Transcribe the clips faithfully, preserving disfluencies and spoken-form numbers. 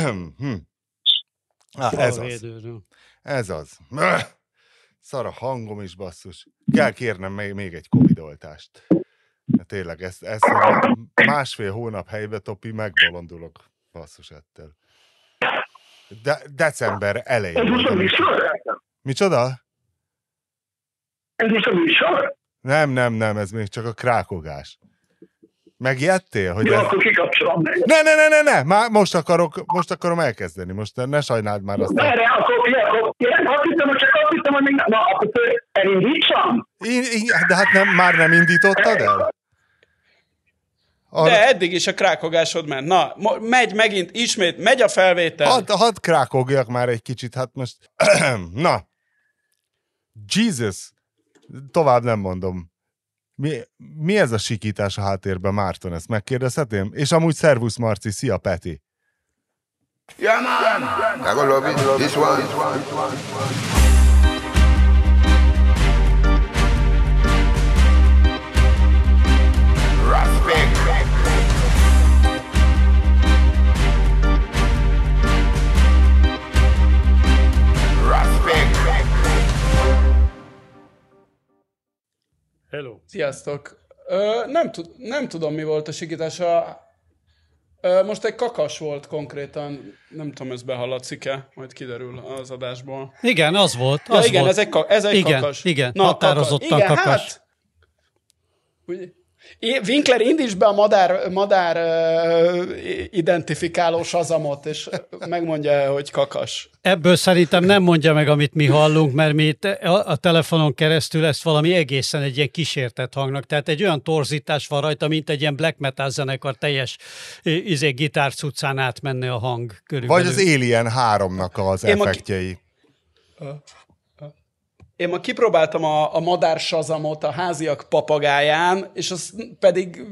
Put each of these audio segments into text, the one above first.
hm. ah, ez az. Ez az. Szar a hangom is, basszus. Kell kérnem még egy covidoltást. Tényleg, ezt, ezt másfél hónap helybe topi, megbolondulok basszus ettől. De, december elején. Ez most a műsor? Micsoda? Ez most a műsor? Nem, nem, nem, ez még csak a krákogás. Megijedtél? Hogy jó, ez... akkor kikapcsolom meg. Ne, ne, ne, ne, ne. Már most, akarok, most akarom elkezdeni, most ne sajnáld már azt. Ne, ne, akkor ki, akkor ki, azt hittem, hogy csak azt hittem, hogy még nem, na, akkor elindítsam? Én, én, de hát nem, már nem indítottad el? A... De eddig is a krákogásod ment. Na, megy megint, ismét, megy a felvétel. Hadd had krákogjak már egy kicsit, hát most. Na, Jesus, tovább nem mondom. Mi, mi ez a sikítás a háttérben, Márton? Ezt megkérdezhetném? És amúgy szervusz, Marci, szia, Peti! Yeah, man. I gonna love it, this one, this one, this one, this one. Hello. Sziasztok! Ö, nem, t- nem tudom, mi volt a sikítása. Ö, most egy kakas volt konkrétan. Nem tudom, ez behallatszik-e? Majd kiderül az adásból. Igen, az volt. Az ja, igen, volt. Ez egy, ka- ez egy igen, kakas. Igen, na, határozottan kakas. Igen, kakas. Hát... Úgy... Winkler, indíts be a madár, madár uh, identifikáló sazamot, és megmondja, hogy kakas. Ebből szerintem nem mondja meg, amit mi hallunk, mert mi a telefonon keresztül ezt valami egészen egy ilyen kísértett hangnak, tehát egy olyan torzítás van rajta, mint egy ilyen black metal zenekar teljes izé, gitárcuccán átmenne a hang körülbelül. Vagy az Alien háromnak az Én effektjei. A... Én ma kipróbáltam a, a madár sazamot a háziak papagáján, és az pedig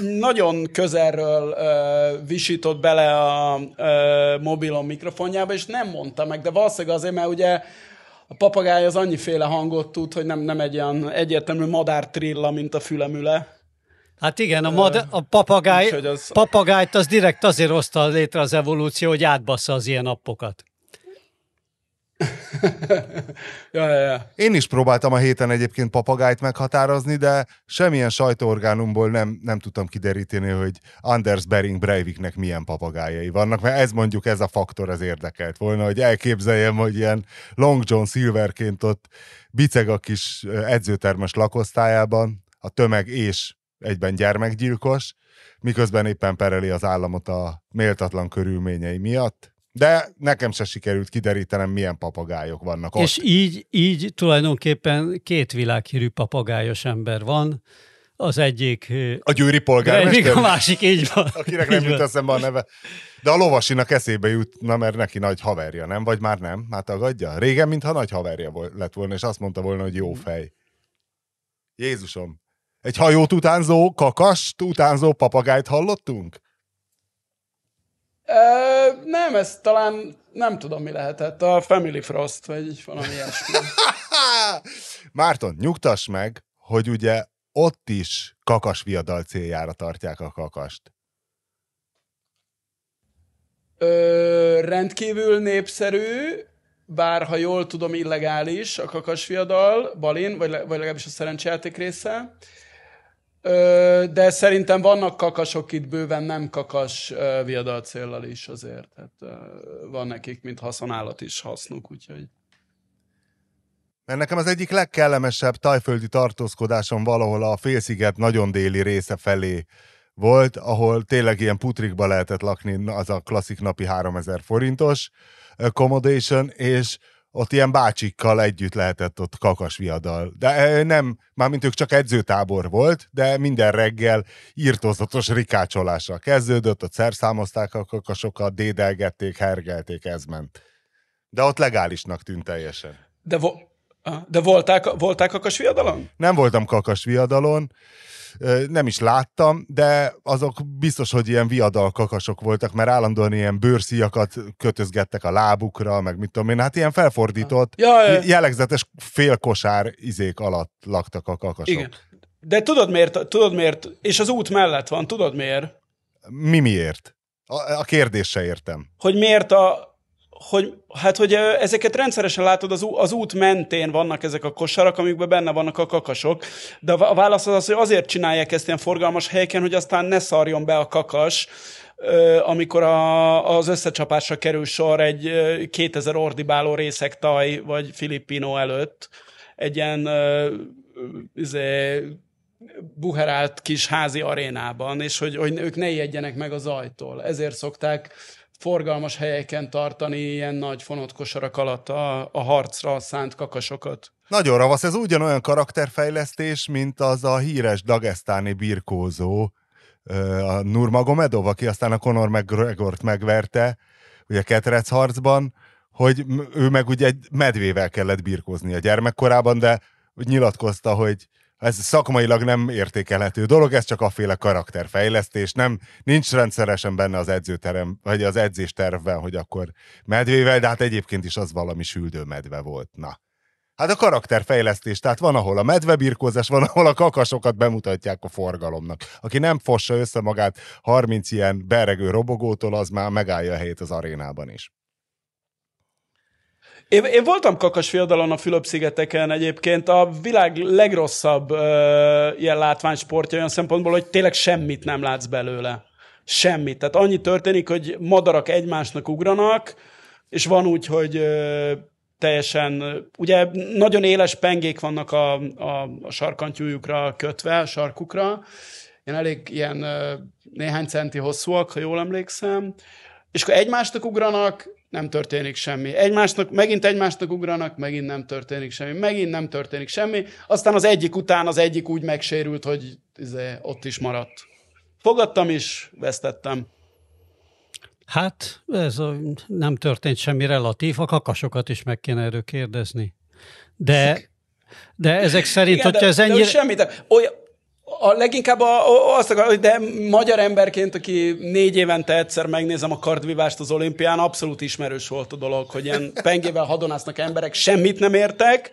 nagyon közelről ö, visított bele a ö, mobilom mikrofonjába, és nem mondta meg, de valószínűleg azért, mert ugye a papagáj az annyiféle hangot tud, hogy nem, nem egy ilyen egyértelmű madár trilla, mint a fülemüle. Hát igen, a, mad- a papagáj, is, az... papagájt az direkt azért hozta létre az evolúció, hogy átbassza az ilyen appokat. ja, ja, ja. Én is próbáltam a héten egyébként papagájt meghatározni, de semmilyen sajtóorgánumból nem, nem tudtam kideríteni, hogy Anders Bering Breiviknek milyen papagájai vannak, mert ez mondjuk ez a faktor az érdekelt volna, hogy elképzeljem, hogy ilyen Long John Silverként ott biceg a kis edzőtermes lakosztályában, a tömeg és egyben gyermekgyilkos, miközben éppen pereli az államot a méltatlan körülményei miatt. De nekem se sikerült kiderítenem, milyen papagájok vannak ott. És így, így tulajdonképpen két világhírű papagájos ember van. Az egyik... A győri polgármester? A másik, így van. Akinek nem jut eszembe a neve. De a lovasinak eszébe jutna, mert neki nagy haverja, nem? Vagy már nem? Már tagadja? Régen, mintha nagy haverja lett volna, és azt mondta volna, hogy jó fej. Jézusom! Egy hajót utánzó, kakast utánzó papagájt hallottunk? Uh, nem, ez talán nem tudom, mi lehetett. A Family Frost, vagy valami ilyesmi. Márton, nyugtass meg, hogy ugye ott is kakasviadal céljára tartják a kakast. Ö, rendkívül népszerű, bár ha jól tudom, illegális a kakasviadal, balin, vagy, vagy legalábbis a szerencsejáték része. De szerintem vannak kakasok itt bőven nem kakas viadal céllal is azért. Tehát van nekik, mint haszonállat is hasznuk, úgyhogy. Mert nekem az egyik legkellemesebb tajföldi tartózkodásom valahol a félsziget nagyon déli része felé volt, ahol tényleg ilyen putrikba lehetett lakni, az a klasszik napi háromezer forintos accommodation, és ott ilyen bácsikkal együtt lehetett ott kakasviadal. De nem, mármint ők csak edzőtábor volt, de minden reggel írtózatos rikácsolással kezdődött, ott szerszámozták a kakasokat, dédelgették, hergelték, ez ment. De ott legálisnak tűnt teljesen. De, vo- de volták, volták kakasviadalon? Nem voltam kakasviadalon, nem is láttam, de azok biztos, hogy ilyen viadal kakasok voltak, mert állandóan ilyen bőrszíjakat kötözgettek a lábukra, meg mit tudom én, hát ilyen felfordított, ja, jellegzetes félkosár izék alatt laktak a kakasok. Igen. De tudod miért, tudod miért, és az út mellett van, tudod miért? Mi miért? A, a kérdése értem. Hogy miért a... Hogy, hát, hogy ezeket rendszeresen látod, az, az út mentén vannak ezek a kosarak, amikben benne vannak a kakasok, de a válasz az az, hogy azért csinálják ezt ilyen forgalmas helyeken, hogy aztán ne szarjon be a kakas, amikor a, az összecsapásra kerül sor egy kétezer ordibáló részeg taj vagy filippino előtt, egy ilyen izé, buherált kis házi arénában, és hogy, hogy ők ne ijedjenek meg a zajtól. Ezért szokták forgalmas helyeken tartani ilyen nagy fonott kosarak alatt a, a harcra szánt kakasokat. Nagyon ravasz, ez ugyanolyan karakterfejlesztés, mint az a híres dagesztáni birkózó, a Nurmagomedov, aki aztán a Conor McGregort megverte, ugye ketrec harcban, hogy ő meg ugye egy medvével kellett birkózni a gyermekkorában, de nyilatkozta, hogy ez szakmailag nem értékelhető dolog, ez csak afféle karakterfejlesztés, nem, nincs rendszeresen benne az edzőterem, vagy az edzéstervben, hogy akkor medvével, de hát egyébként is az valami süldő medve volt. Na. Hát a karakterfejlesztés, tehát van, ahol a medvebirkózás, van, ahol a kakasokat bemutatják a forgalomnak. Aki nem fossa össze magát harminc ilyen beregő robogótól, az már megállja a helyét az arénában is. Én, én voltam kakas fiadalon a Fülöp-szigeteken egyébként. A világ legrosszabb ö, ilyen látványsportja olyan szempontból, hogy tényleg semmit nem látsz belőle. Semmit. Tehát annyi történik, hogy madarak egymásnak ugranak, és van úgy, hogy ö, teljesen, ugye nagyon éles pengék vannak a, a, a sarkantyújukra kötve, a sarkukra. Ilyen elég ilyen ö, néhány centi hosszúak, ha jól emlékszem. És akkor egymásnak ugranak, nem történik semmi. Egymásnak, megint egymásnak ugranak, megint nem történik semmi. Megint nem történik semmi. Aztán az egyik után az egyik úgy megsérült, hogy izé, ott is maradt. Fogadtam is, vesztettem. Hát, ez a, nem történt semmi relatív. A kakasokat is meg kéne erről kérdezni. De, de ezek szerint, igen, hogyha de, ez ennyire... Semmit, olyan... A leginkább a, azt akarom, de magyar emberként, aki négy évente egyszer megnézem a kardvívást az olimpián, abszolút ismerős volt a dolog, hogy ilyen pengével hadonásznak emberek, semmit nem értek.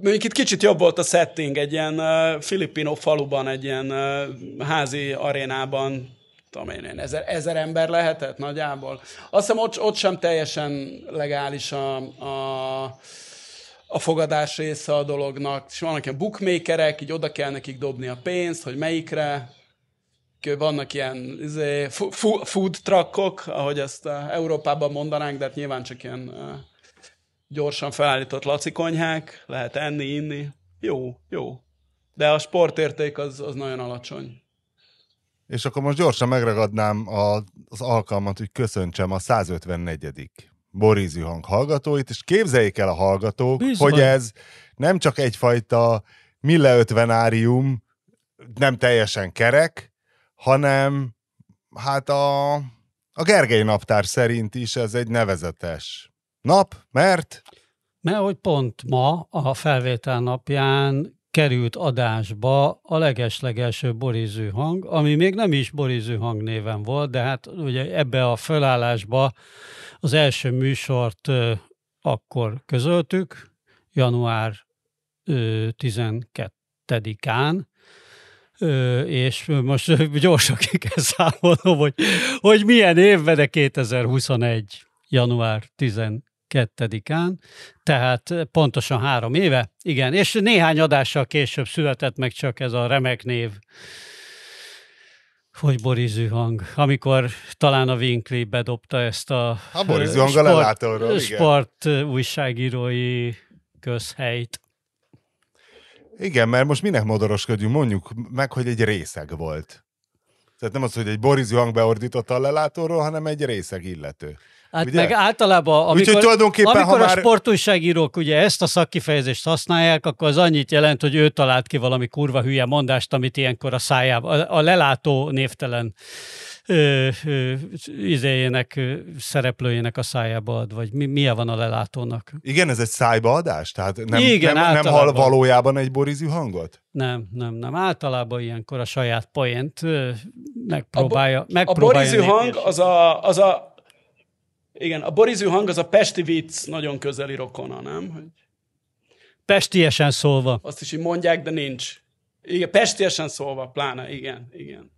Mondjuk itt kicsit jobb volt a setting, egy ilyen filippino faluban, egy ilyen házi arénában, tudom én, én ezer, ezer ember lehetett nagyjából. Azt hiszem ott, ott sem teljesen legális a... a a fogadás része a dolognak, és vannak ilyen bookmakerek, így oda kell nekik dobni a pénzt, hogy melyikre, vannak ilyen izé, food truckok, ahogy ezt Európában mondanánk, de hát nyilván csak ilyen gyorsan felállított lacikonyhák, lehet enni, inni, jó, jó. De a sportérték az, az nagyon alacsony. És akkor most gyorsan megragadnám a, az alkalmat, hogy köszöntsem a százötvennegyedik Borízű hang hallgatóit, és képzeljék el a hallgatók, bizony, hogy ez nem csak egyfajta milleötvenárium, nem teljesen kerek, hanem hát a, a Gergely naptár szerint is ez egy nevezetes nap, mert... Mert hogy pont ma a felvétel napján került adásba a legeslegelső Borízű hang, ami még nem is Borízű hang néven volt, de hát ugye ebbe a fölállásba az első műsort ö, akkor közöltük, január ö, tizenkettedikén, ö, és most gyorsan ki kell számolnom, hogy, hogy milyen évben, de kétezer-huszonegy. január tizenkettedikén. kettedikán, tehát pontosan három éve, igen, és néhány adással később született meg csak ez a remek név, hogy Borízű hang, amikor talán a Winkler bedobta ezt a, a Borízű hang sport, a lelátóról, sport újságírói közhelyt. Igen, mert most minek modoroskodjunk, mondjuk meg, hogy egy részeg volt. Tehát nem az, hogy egy Borízű hang beordította a lelátóról, hanem egy részeg illető. Hát ugye? Meg általában, amikor, amikor ha már... a sportújságírók ugye ezt a szakkifejezést használják, akkor az annyit jelent, hogy ő talált ki valami kurva hülye mondást, amit ilyenkor a szájában, a lelátó névtelen ö, ö, izéjének, ö, szereplőjének a szájába ad, vagy mi, milyen van a lelátónak? Igen, ez egy szájbaadás? Tehát nem, igen, nem, nem hall valójában egy Borízű hangot? Nem, nem, nem. Általában ilyenkor a saját poént ö, megpróbálja, a bo- megpróbálja. A Borízű hang az a... Az a... Igen, a Borízű hang az a pesti vicc nagyon közeli rokona, nem? Hogy... Pestiesen szólva. Azt is így mondják, de nincs. Igen, pestiesen szólva, pláne, igen, igen.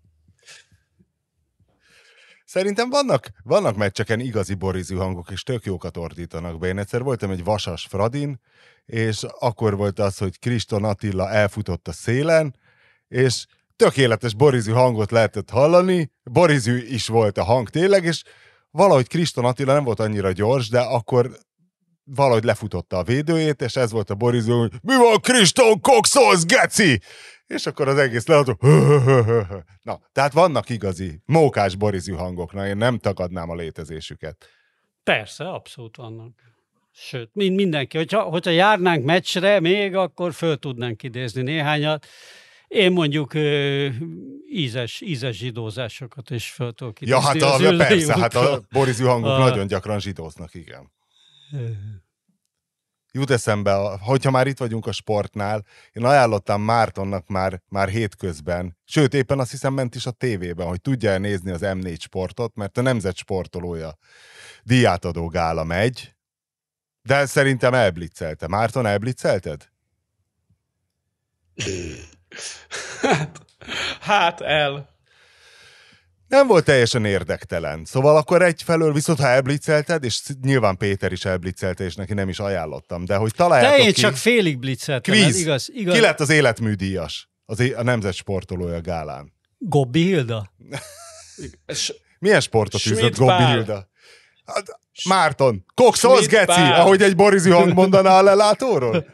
Szerintem vannak, vannak meccseken igazi borízű hangok, és tök jókat ordítanak be. Én egyszer voltam egy vasas Fradin, és akkor volt az, hogy Kriston Attila elfutott a szélen, és tökéletes borízű hangot lehetett hallani, borízű is volt a hang tényleg, és valahogy Kriston Attila nem volt annyira gyors, de akkor valahogy lefutotta a védőjét, és ez volt a borízű, hogy mi van, Kriston, kokszolsz, geci! És akkor az egész leadó. Na, tehát vannak igazi, mókás borízű hangok, na én nem tagadnám a létezésüket. Persze, abszolút vannak. Sőt, mind, mindenki. Hogyha, hogyha járnánk meccsre még, akkor föl tudnánk idézni néhányat. Én mondjuk ö, ízes, ízes zsidózásokat is föl tudok idézni. Ja, hát a, a, persze, hát a borízű hangok a... nagyon gyakran zsidóznak, igen. Jut eszembe, hogyha már itt vagyunk a sportnál, én ajánlottam Mártonnak már, már hétközben, sőt éppen azt hiszem ment is a tévében, hogy tudja nézni az em négy Sportot, mert a nemzet sportolója díjátadó gála megy, de szerintem elblitzelte. Márton, elblitzelted? Hát, hát el. Nem volt teljesen érdektelen. Szóval akkor egyfelől, viszont ha elblitzelted, és nyilván Péter is elblitzelte, és neki nem is ajánlottam, de hogy találjátok ki... De én csak félig blitzeltem, kvíz. Igaz, igaz. Ki lett az életműdíjas az é- a nemzet sportolója gálán? Gobbi Hilda? Milyen sportot üzött Gobbi Hilda? Márton, kokszolsz, geci, ahogy egy borízű hang mondaná a lelátóról?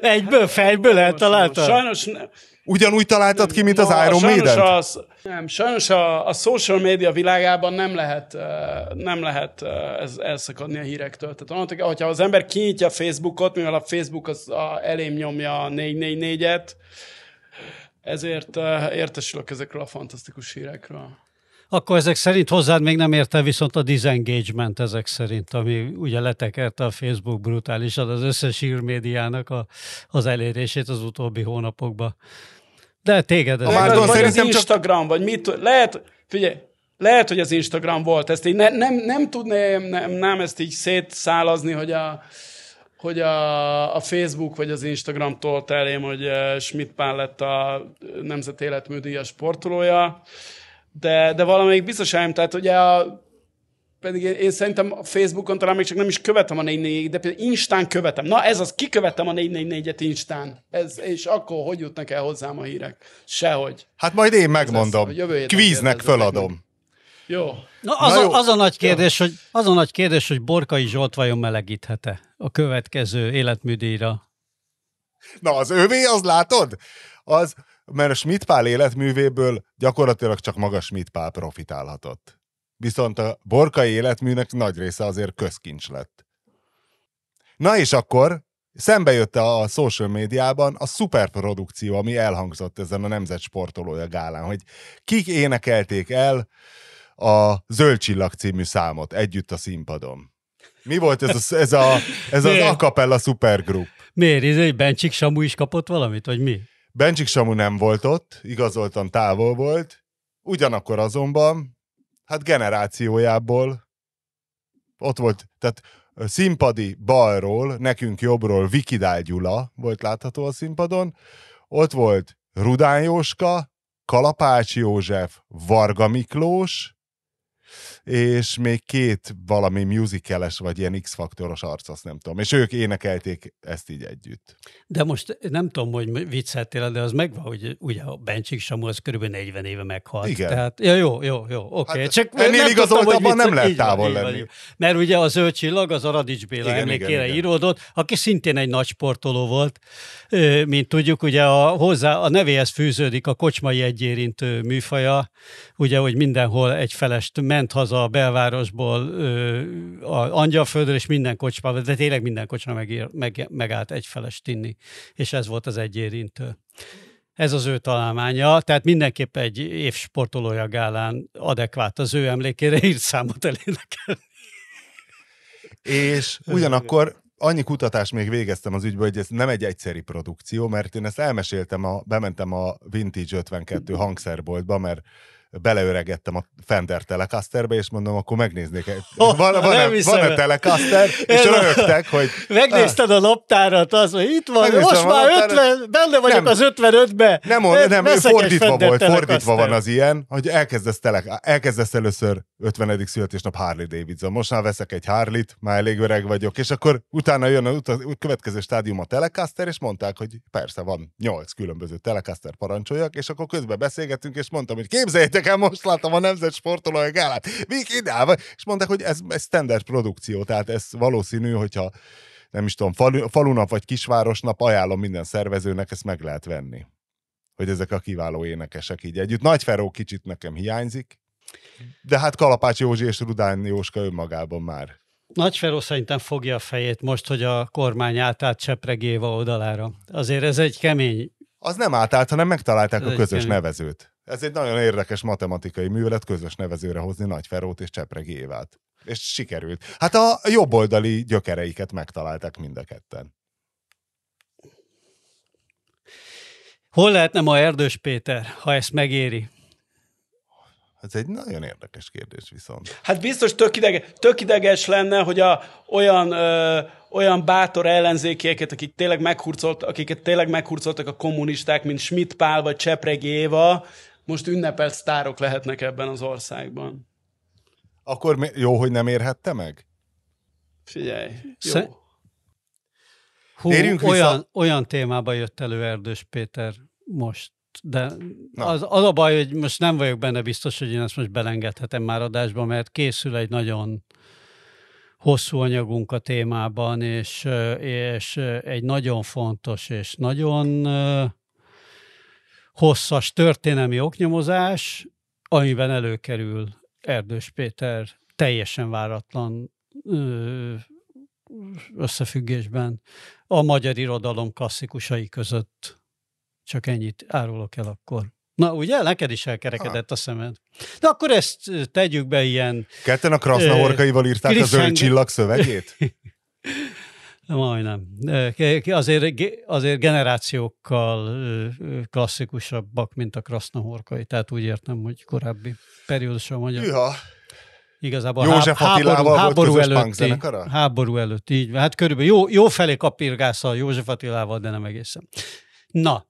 Egyből, fejből eltaláltad? Sajnos nem. Ugyanúgy találtad ki, mint no, az Iron Maiden? Az, nem, sajnos a, a social media világában nem lehet, nem lehet ez, elszakadni a hírektől. Tehát onnantól, hogyha az ember kinyitja a Facebookot, mivel a Facebook az a, elém nyomja a négy négy négyet, ezért értesülök ezekről a fantasztikus hírekről. Akkor ezek szerint hozzád még nem érte viszont a disengagement ezek szerint, ami ugye letekerte a Facebook brutálisan az összes hírmédiának a, az elérését az utóbbi hónapokban. De téged... A Márton szerintem az Instagram, csak... vagy mit... Lehet, figyelj, lehet, hogy az Instagram volt. Ezt így ne, nem, nem tudném nem, nem ezt így szétszálazni, hogy a, hogy a, a Facebook vagy az Instagram tolt elém, hogy Schmitt Pál lett a nemzet életműdíjas sportolója. De, de valamelyik biztos elém, tehát ugye a, pedig én, én szerintem a Facebookon talán még csak nem is követem a négy négy négyet, de például Instán követem. Na ez az, kikövetem a négy négy négyet Instán. Ez, és akkor hogy jutnak el hozzám a hírek? Sehogy. Hát majd én megmondom. Kvíznek föladom. Jó. Na, az, Na jó. A, az, a nagy kérdés, jó. Hogy, az a nagy kérdés, hogy Borkai Zsolt vajon melegíthet-e a következő életműdíjra? Na az övé, az látod? Az... Mert a Schmitt Pál életművéből gyakorlatilag csak maga Schmitt Pál profitálhatott. Viszont a Borkai életműnek nagy része azért közkincs lett. Na és akkor szembe jött a social médiában a szuperprodukció, ami elhangzott ezen a nemzet sportolója gálán, hogy kik énekelték el a Zöld Csillag című számot együtt a színpadon. Mi volt ez, a, ez, a, ez az a cappella szupergrup? Miért? Ez egy Bencsik Samu is kapott valamit, vagy mi? Bencsik Samu nem volt ott, igazoltan távol volt, ugyanakkor azonban, hát generációjából ott volt, tehát színpadi balról, nekünk jobbról Vikidál Gyula volt látható a színpadon, ott volt Rudán Jóska, Kalapács József, Varga Miklós, és még két valami musical-es, vagy ilyen X-faktoros arc, azt nem tudom. És ők énekelték ezt így együtt. De most nem tudom, hogy vicceltél, de az megvan, hogy ugye a Bencsik Samu az körülbelül negyven éve meghalt. Igen. Tehát, ja, jó, jó, jó, oké. Okay. Hát ennél igazoltabban nem lehet távol lenni. Van, mert ugye a Zöld Csillag az Aradics Béla emlékére íródott, aki szintén egy nagy sportoló volt. Mint tudjuk, ugye a, hozzá a nevéhez fűződik a kocsmai egyérintő műfaja, ugye, hogy mindenhol egy felest ment haza a belvárosból a Angyalföldről, és minden kocsmában, de tényleg minden kocsma megír, meg, megállt egy felest inni, és ez volt az egyérintő. Ez az ő találmánya, tehát mindenképp egy év sportolója gálán adekvát az ő emlékére írt számot elénekelni. És ugyanakkor annyi kutatást még végeztem az ügyben, hogy ez nem egy egyszeri produkció, mert én ezt elmeséltem, a, bementem a Vintage ötvenkettő hangszerboltba, mert beleöregettem a Fender Telecasterbe, és mondom, akkor megnéznék. Oh, van, van, e, van e Telecaster, és röhögtek, hogy... Megnézted a naptárat, az, hogy itt van, most már ötven, benne vagyok nem, az ötvenötbe. Nem, nem, nem fordítva volt, fordítva van az ilyen, hogy elkezdesz, tele, elkezdesz először ötvenedik születésnap Harley Davidson. Most már veszek egy Harley-t, már elég öreg vagyok, és akkor utána jön a, utaz, a következő stádium a Telecaster, és mondták, hogy persze van nyolc különböző Telecaster parancsoljak, és akkor közben beszélgetünk, és mondtam, hogy képzeljétek, most láttam a Nemzet Sportolói Gálát. Vikidál vagy? És mondták, hogy ez, ez standard produkció, tehát ez valószínű, hogyha nem is tudom, falu, falunap vagy kisvárosnap, ajánlom minden szervezőnek, ezt meg lehet venni. Hogy ezek a kiváló énekesek így együtt. Nagy Feró kicsit nekem hiányzik, de hát Kalapács Józsi és Rudán Jóska önmagában már. Nagy Feró szerintem fogja a fejét most, hogy a kormány állt Csepregi Éva oldalára. Azért ez egy kemény... Az nem átállt, hanem megtalálták ez a közös kemény nevezőt. Ez egy nagyon érdekes matematikai művelet, közös nevezőre hozni Nagy Ferót és Csepregi Évát. És sikerült. Hát a jobboldali gyökereiket megtalálták mind a ketten. Hol lehetne ma Erdős Péter, ha ezt megéri? Ez egy nagyon érdekes kérdés viszont. Hát biztos tök, ideg, tök ideges lenne, hogy a, olyan... Ö- olyan bátor ellenzékieket, akik tényleg meghurcolt, akiket tényleg meghurcoltak a kommunisták, mint Schmitt Pál vagy Csepregi Éva, most ünnepelt sztárok lehetnek ebben az országban. Akkor mi, jó, hogy nem érhette meg? Figyelj, jó. Sze... Hú, olyan, olyan témába jött elő Erdős Péter most, de az, az a baj, hogy most nem vagyok benne biztos, hogy én ezt most belengedhetem már adásba, mert készül egy nagyon... hosszú anyagunk a témában, és, és egy nagyon fontos és nagyon hosszas történelmi oknyomozás, amiben előkerül Erdős Péter teljesen váratlan összefüggésben a magyar irodalom klasszikusai között. Csak ennyit árulok el akkor. Na, ugye? Neked is elkerekedett ha. a szemed. Na, akkor ezt tegyük be ilyen... Ketten a Krasznahorkaival írták Kriston... a zöld csillag szövegét? Majdnem. Azért, azért generációkkal klasszikusabbak, mint a Krasznahorkai. Tehát úgy értem, hogy korábbi periódus a magyar. Juha. Igazából József háború, Attilával háború volt közös punkzenekara? Háború előtt, így. Hát körülbelül jó, jó felé kapirgászal József Attilával, de nem egészen. Na.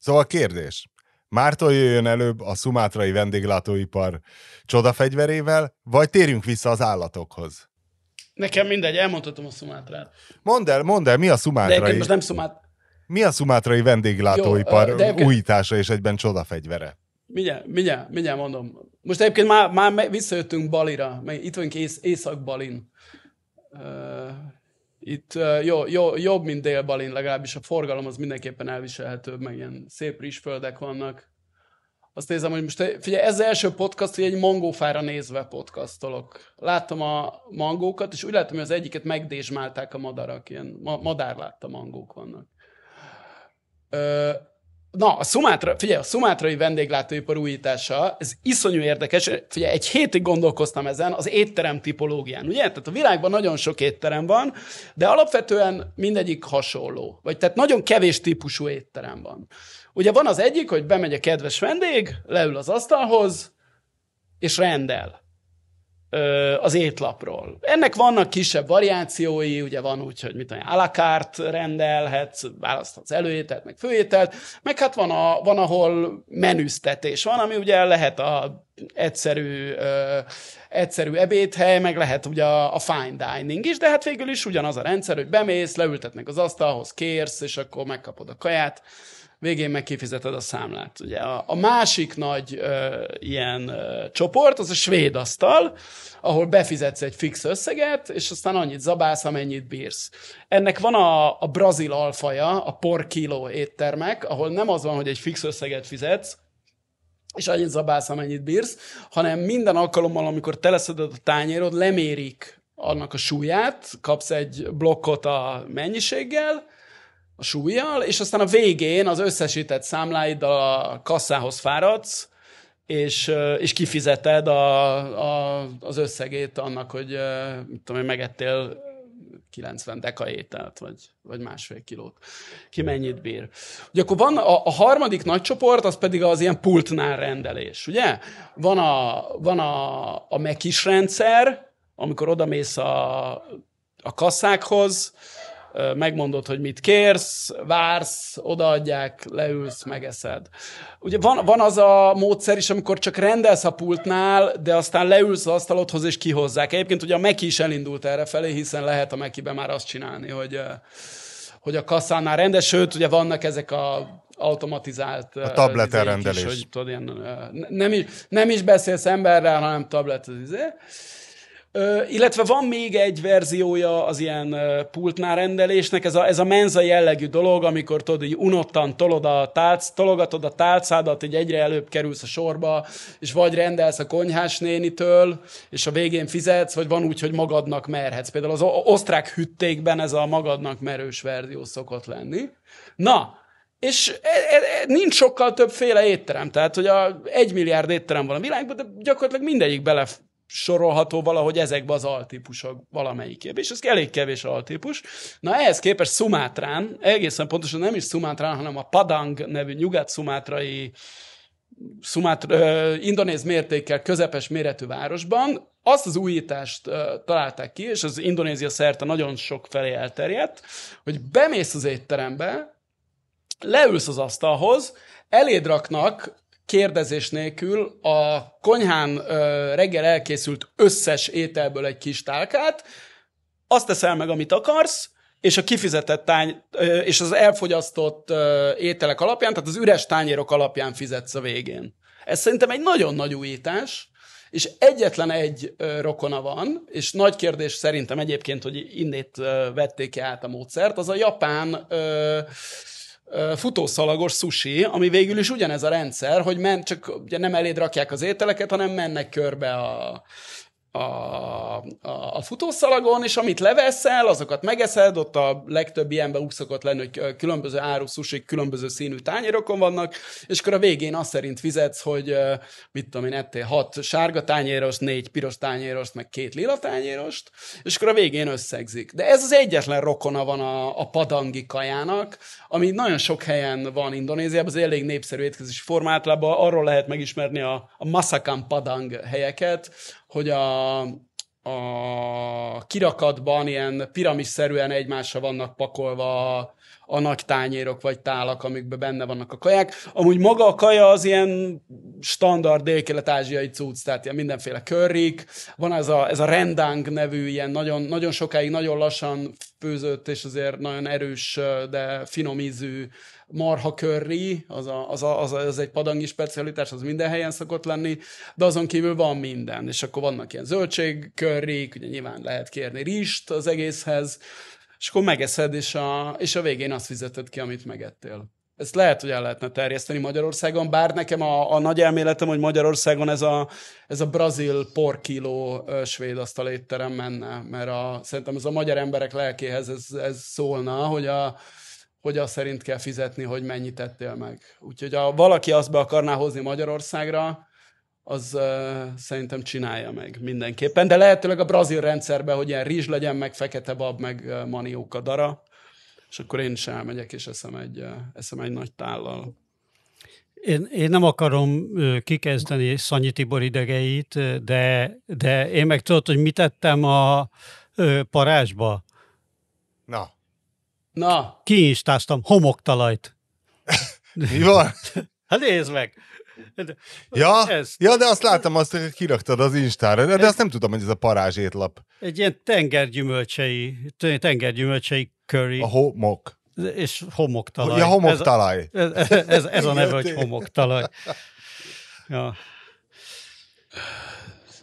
Szóval kérdés, Márton jöjjön előbb a szumátrai vendéglátóipar csodafegyverével, vagy térjünk vissza az állatokhoz? Nekem mindegy, elmondhatom a szumátrát. Mondd el, mondd el, mi a szumátrai... De most nem szumát... Mi a szumátrai vendéglátóipar Jó, újítása és egyben csodafegyvere? Mindjárt, mindjárt, mindjárt mondom. Most egyébként már, már visszajöttünk Balira, meg itt vagyunk ész, Észak-Balin. Uh... Itt uh, jó, jó, jobb, mint Dél-Balin, legalábbis a forgalom az mindenképpen elviselhetőbb, meg ilyen szép rizsföldek vannak. Azt nézem, hogy most figyelj, ez az első podcast, hogy egy mangófára nézve podcastolok. Láttam a mangókat, és úgy láttam, hogy az egyiket megdésmálták a madarak, ilyen ma- madárlátta mangók vannak. Ö, na, a Szumátra, figyelj, a szumátrai vendéglátóipar újítása, ez iszonyú érdekes, figyelj, egy hétig gondolkoztam ezen az étterem tipológián, ugye? Tehát a világban nagyon sok étterem van, de alapvetően mindegyik hasonló, vagy tehát nagyon kevés típusú étterem van. Ugye van az egyik, hogy bemegy a kedves vendég, leül az asztalhoz, és rendel az étlapról. Ennek vannak kisebb variációi, ugye van úgy, hogy mit mondjam, à la carte rendelhetsz, választhatsz előételt, meg főételt, meg hát van, a, van ahol menüztetés van, ami ugye lehet a egyszerű, ö, egyszerű ebédhely, meg lehet ugye a, a fine dining is, de hát végül is ugyanaz a rendszer, hogy bemész, leültetnek az asztalhoz, kérsz, és akkor megkapod a kaját, végén meg kifizeted a számlát. Ugye a, a másik nagy ö, ilyen ö, csoport, az a svéd asztal, ahol befizetsz egy fix összeget, és aztán annyit zabálsz, amennyit bírsz. Ennek van a, a brazil alfaja, a por kilo éttermek, ahol nem az van, hogy egy fix összeget fizetsz, és annyit zabálsz, amennyit bírsz, hanem minden alkalommal, amikor te leszeded a tányérod, lemérik annak a súlyát, kapsz egy blokkot a mennyiséggel, a súlyjal, és aztán a végén az összesített számláiddal a kasszához fáradsz, és, és kifizeted a, a, az összegét annak, hogy mit tudom, megettél kilencven deka ételt, vagy, vagy másfél kilót. Ki mennyit bír. Ugye akkor van a, a harmadik nagy csoport, az pedig az ilyen pultnál rendelés, ugye? Van a, van a, a mekis rendszer, amikor odamész a, a kasszákhoz, megmondod, hogy mit kérsz, vársz, odaadják, leülsz, megeszed. Ugye van, van az a módszer is, amikor csak rendelsz a pultnál, de aztán leülsz az asztalodhoz, és kihozzák. Egyébként ugye a Meki is elindult errefelé, hiszen lehet a Mekiben már azt csinálni, hogy, hogy a kasszánál rendes, sőt, ugye vannak ezek a automatizált... A tableten rendelés. Is, hogy, tudod, ilyen, nem, is, nem is beszélsz emberrel, hanem tablet. Illetve van még egy verziója az ilyen pultnál rendelésnek, ez a, ez a menza jellegű dolog, amikor tudod, így unottan tolod a tálc, tologatod a tálcádat, így egyre előbb kerülsz a sorba, és vagy rendelsz a konyhás nénitől, és a végén fizetsz, vagy van úgy, hogy magadnak merhetsz. Például az osztrák hüttékben ez a magadnak merős verzió szokott lenni. Na, és e, e, nincs sokkal többféle étterem, tehát hogy a, egy milliárd étterem van a világban, de gyakorlatilag mindegyik bele sorolható valahogy ezekbe az altípusok valamelyikébe, és ez elég kevés altípus. Na ehhez képest Szumátrán, egészen pontosan nem is Szumátrán, hanem a Padang nevű nyugat-szumátrai, Szumátra, indonéz mértékkel közepes méretű városban azt az újítást találták ki, és az Indonézia szerte nagyon sok felé elterjedt, hogy bemész az étterembe, leülsz az asztalhoz, eléd raknak kérdezés nélkül a konyhán reggel elkészült összes ételből egy kis tálkát, azt teszel meg, amit akarsz, és a kifizetett tány, és az elfogyasztott ételek alapján, tehát az üres tányérok alapján fizetsz a végén. Ez szerintem egy nagyon nagy újítás, és egyetlen egy rokona van, és nagy kérdés szerintem egyébként, hogy innét vették át a módszert, az a japán... futószalagos sushi, ami végül is ugyanez a rendszer, hogy men, csak ugye nem eléd rakják az ételeket, hanem mennek körbe a, a, a, a futószalagon, és amit leveszel, azokat megeszed, ott a legtöbb ilyenben úgy szokott lenni, hogy különböző áru sushi, különböző színű tányérokon vannak, és akkor a végén azt szerint fizetsz, hogy mit tudom én, ettél hat sárga tányérost, négy piros tányérost, meg két lila tányérost, és akkor a végén összegzik. De ez az egyetlen rokona van a, a padangi kajának, ami nagyon sok helyen van Indonéziában, az elég népszerű étkezési forma, általában arról lehet megismerni a, a masakan padang helyeket, hogy a, a kirakatban ilyen piramisszerűen egymásra vannak pakolva a, a nagy tányérok vagy tálak, amikben benne vannak a kaják. Amúgy maga a kaja az ilyen standard délkelet-ázsiai cucc, tehát ilyen mindenféle körrik. Van ez a, ez a rendang nevű, ilyen nagyon, nagyon sokáig, nagyon lassan főzött, és azért nagyon erős, de finom ízű marha körri, az, a, az, a, az, a, az egy padangi specialitás, az minden helyen szokott lenni, de azon kívül van minden. És akkor vannak ilyen zöldségkörrik, ugye nyilván lehet kérni rist az egészhez, és akkor megeszed, és a, és a végén azt fizeted ki, amit megettél. Ezt lehet, hogy el lehetne terjeszteni Magyarországon, bár nekem a, a nagy elméletem, hogy Magyarországon ez a, ez a brazil porkiló svéd asztal étterem menne, mert a, szerintem ez a magyar emberek lelkéhez ez, ez szólna, hogy a hogy azt szerint kell fizetni, hogy mennyit ettél meg. Úgyhogy ha valaki azt be akarná hozni Magyarországra, az uh, szerintem csinálja meg mindenképpen. De lehetőleg a brazil rendszerben, hogy ilyen rizs legyen, meg fekete bab, meg uh, manióka dara, és akkor én is elmegyek, és eszem egy, uh, eszem egy nagy tállal. Én, én nem akarom kikezdeni Szanyi Tibor idegeit, de, de én meg tudod, hogy mit ettem a uh, parázsba. Na. Na. Kiinstáztam homoktalajt. Mi van? Hát nézd meg! Ja? ja, de azt láttam azt, hogy kiraktad az Instára, de egy, azt nem tudom, hogy ez a parázs étlap. Egy ilyen tengergyümölcsei, tengergyümölcsei curry. A homok. És homoktalaj. Ja, homoktalaj. Ez, ez, ez, ez a neve, hogy homoktalaj. Ja.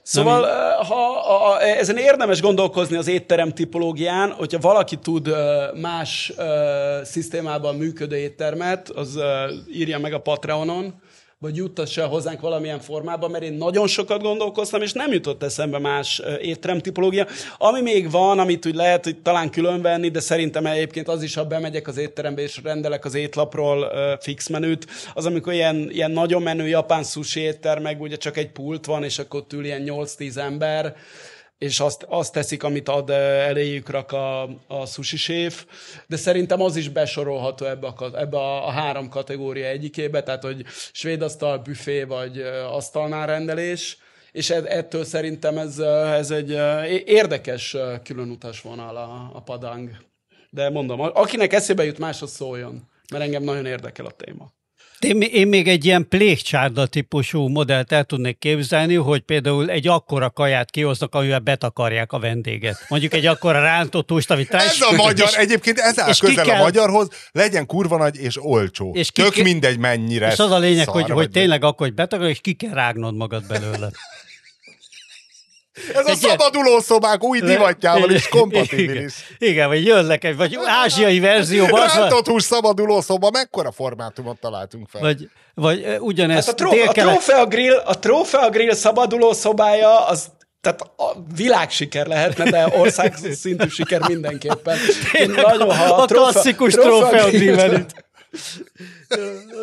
Szóval ha, a, ezen érdemes gondolkozni az étterem tipológián, hogyha valaki tud más szisztémában működő éttermet, az írja meg a Patreonon, vagy juttassa hozzánk valamilyen formában, mert én nagyon sokat gondolkoztam, és nem jutott eszembe más étterem tipológia. Ami még van, amit úgy lehet, hogy talán különvenni, de szerintem egyébként az is, ha bemegyek az étterembe, és rendelek az étlapról fix menüt, az amikor ilyen, ilyen nagyon menő japán sushi éttermek, ugye csak egy pult van, és akkor tűl ilyen nyolc-tíz ember, és azt, azt teszik, amit ad eléjük rak a, a sushi séf, de szerintem az is besorolható ebbe a, ebbe a, a három kategória egyikébe, tehát hogy svédasztal, büfé vagy asztalnál rendelés, és ettől szerintem ez, ez egy érdekes különutas vonal a, a Padang. De mondom, akinek eszébe jut, máshoz szóljon, mert engem nagyon érdekel a téma. Én, én még egy ilyen pléhcsárda típusú modellt el tudnék képzelni, hogy például egy akkora kaját kihoznak, amivel betakarják a vendéget. Mondjuk egy akkora rántott hústavitást. Ez a magyar, és, egyébként ez áll közel kell, a magyarhoz, legyen kurva nagy és olcsó. És ki, Tök mindegy mennyire. És az a lényeg, hogy, hogy tényleg akkor, hogy betakarják, és ki kell rágnod magad belőle. Ez egy a szabadulószobák új divatjával is kompatibilis. Igen, igen, vagy jönnek, vagy ázsiai verzióban. Rántott hús szabadulószoba, mekkora formátumot találtunk fel. Vagy, vagy ugyanezt. Hát a, tró- délkelet... a trófea grill, a trófea grill szabadulószobája, az tehát a világsiker lehetne, de ország szintű siker mindenképpen. Tényleg, nagyon, ha a, a trófea, klasszikus trófea grill.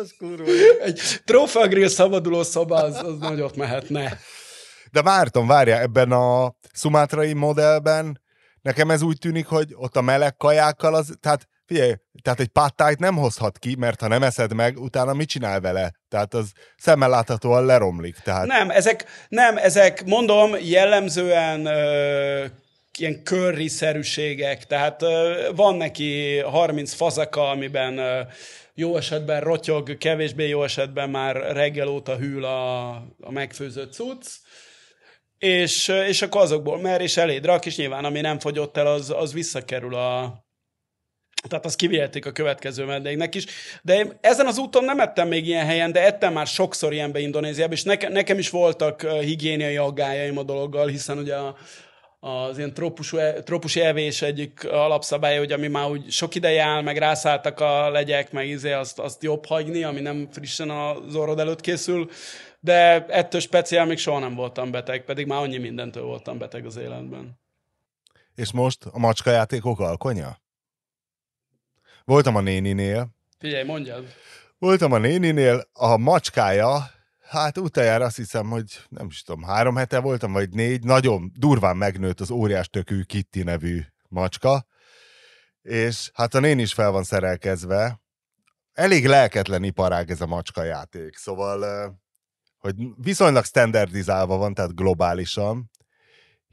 Az kurva. Egy trófea grill szabadulószoba, az, az nagyot mehetne. De Márton, várjál, ebben a szumátrai modellben nekem ez úgy tűnik, hogy ott a meleg kajákkal az, tehát figyelj, tehát egy pattájt nem hozhat ki, mert ha nem eszed meg, utána mit csinál vele? Tehát az szemmel láthatóan leromlik. Tehát... Nem, ezek, nem, ezek mondom, jellemzően ö, ilyen körriszerűségek, tehát ö, van neki harminc fazaka, amiben ö, jó esetben rotyog, kevésbé jó esetben már reggel óta hűl a, a megfőzött cucc, És, és akkor azokból mer, és eléd rak, és nyilván ami nem fogyott el, az, az visszakerül a... Tehát azt kivihetik a következő vendégnek is. De én ezen az úton nem ettem még ilyen helyen, de ettem már sokszor ilyenbe Indonéziában, és nekem, nekem is voltak higiéniai aggályaim a dologgal, hiszen ugye a, az ilyen trópusi, trópusi evés egyik alapszabálya, hogy ami már úgy sok ideje áll, meg rászálltak a legyek, meg izé, azt, azt jobb hagyni, ami nem frissen az orrod előtt készül. De ettől speciál még soha nem voltam beteg, pedig már annyi mindentől voltam beteg az életben. És most a macskajátékok alkonya? Voltam a néninél. Figyelj, mondjad. Voltam a néninél, a macskája, hát utoljára azt hiszem, hogy nem is tudom, három hete voltam, vagy négy, nagyon durván megnőtt az óriás tökű Kitty nevű macska, és hát a néni is fel van szerelkezve. Elég lelketlen iparág ez a macskajáték, szóval... hogy viszonylag standardizálva van, tehát globálisan,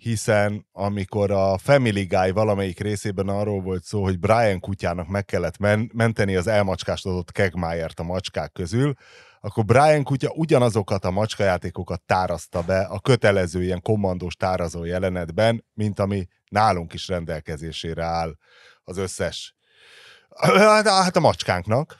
hiszen amikor a Family Guy valamelyik részében arról volt szó, hogy Brian kutyának meg kellett men- menteni az elmacskásodott Kegmájert a macskák közül, akkor Brian kutya ugyanazokat a macskajátékokat tárazta be a kötelező ilyen kommandós tárazó jelenetben, mint ami nálunk is rendelkezésére áll az összes. Hát a macskánknak.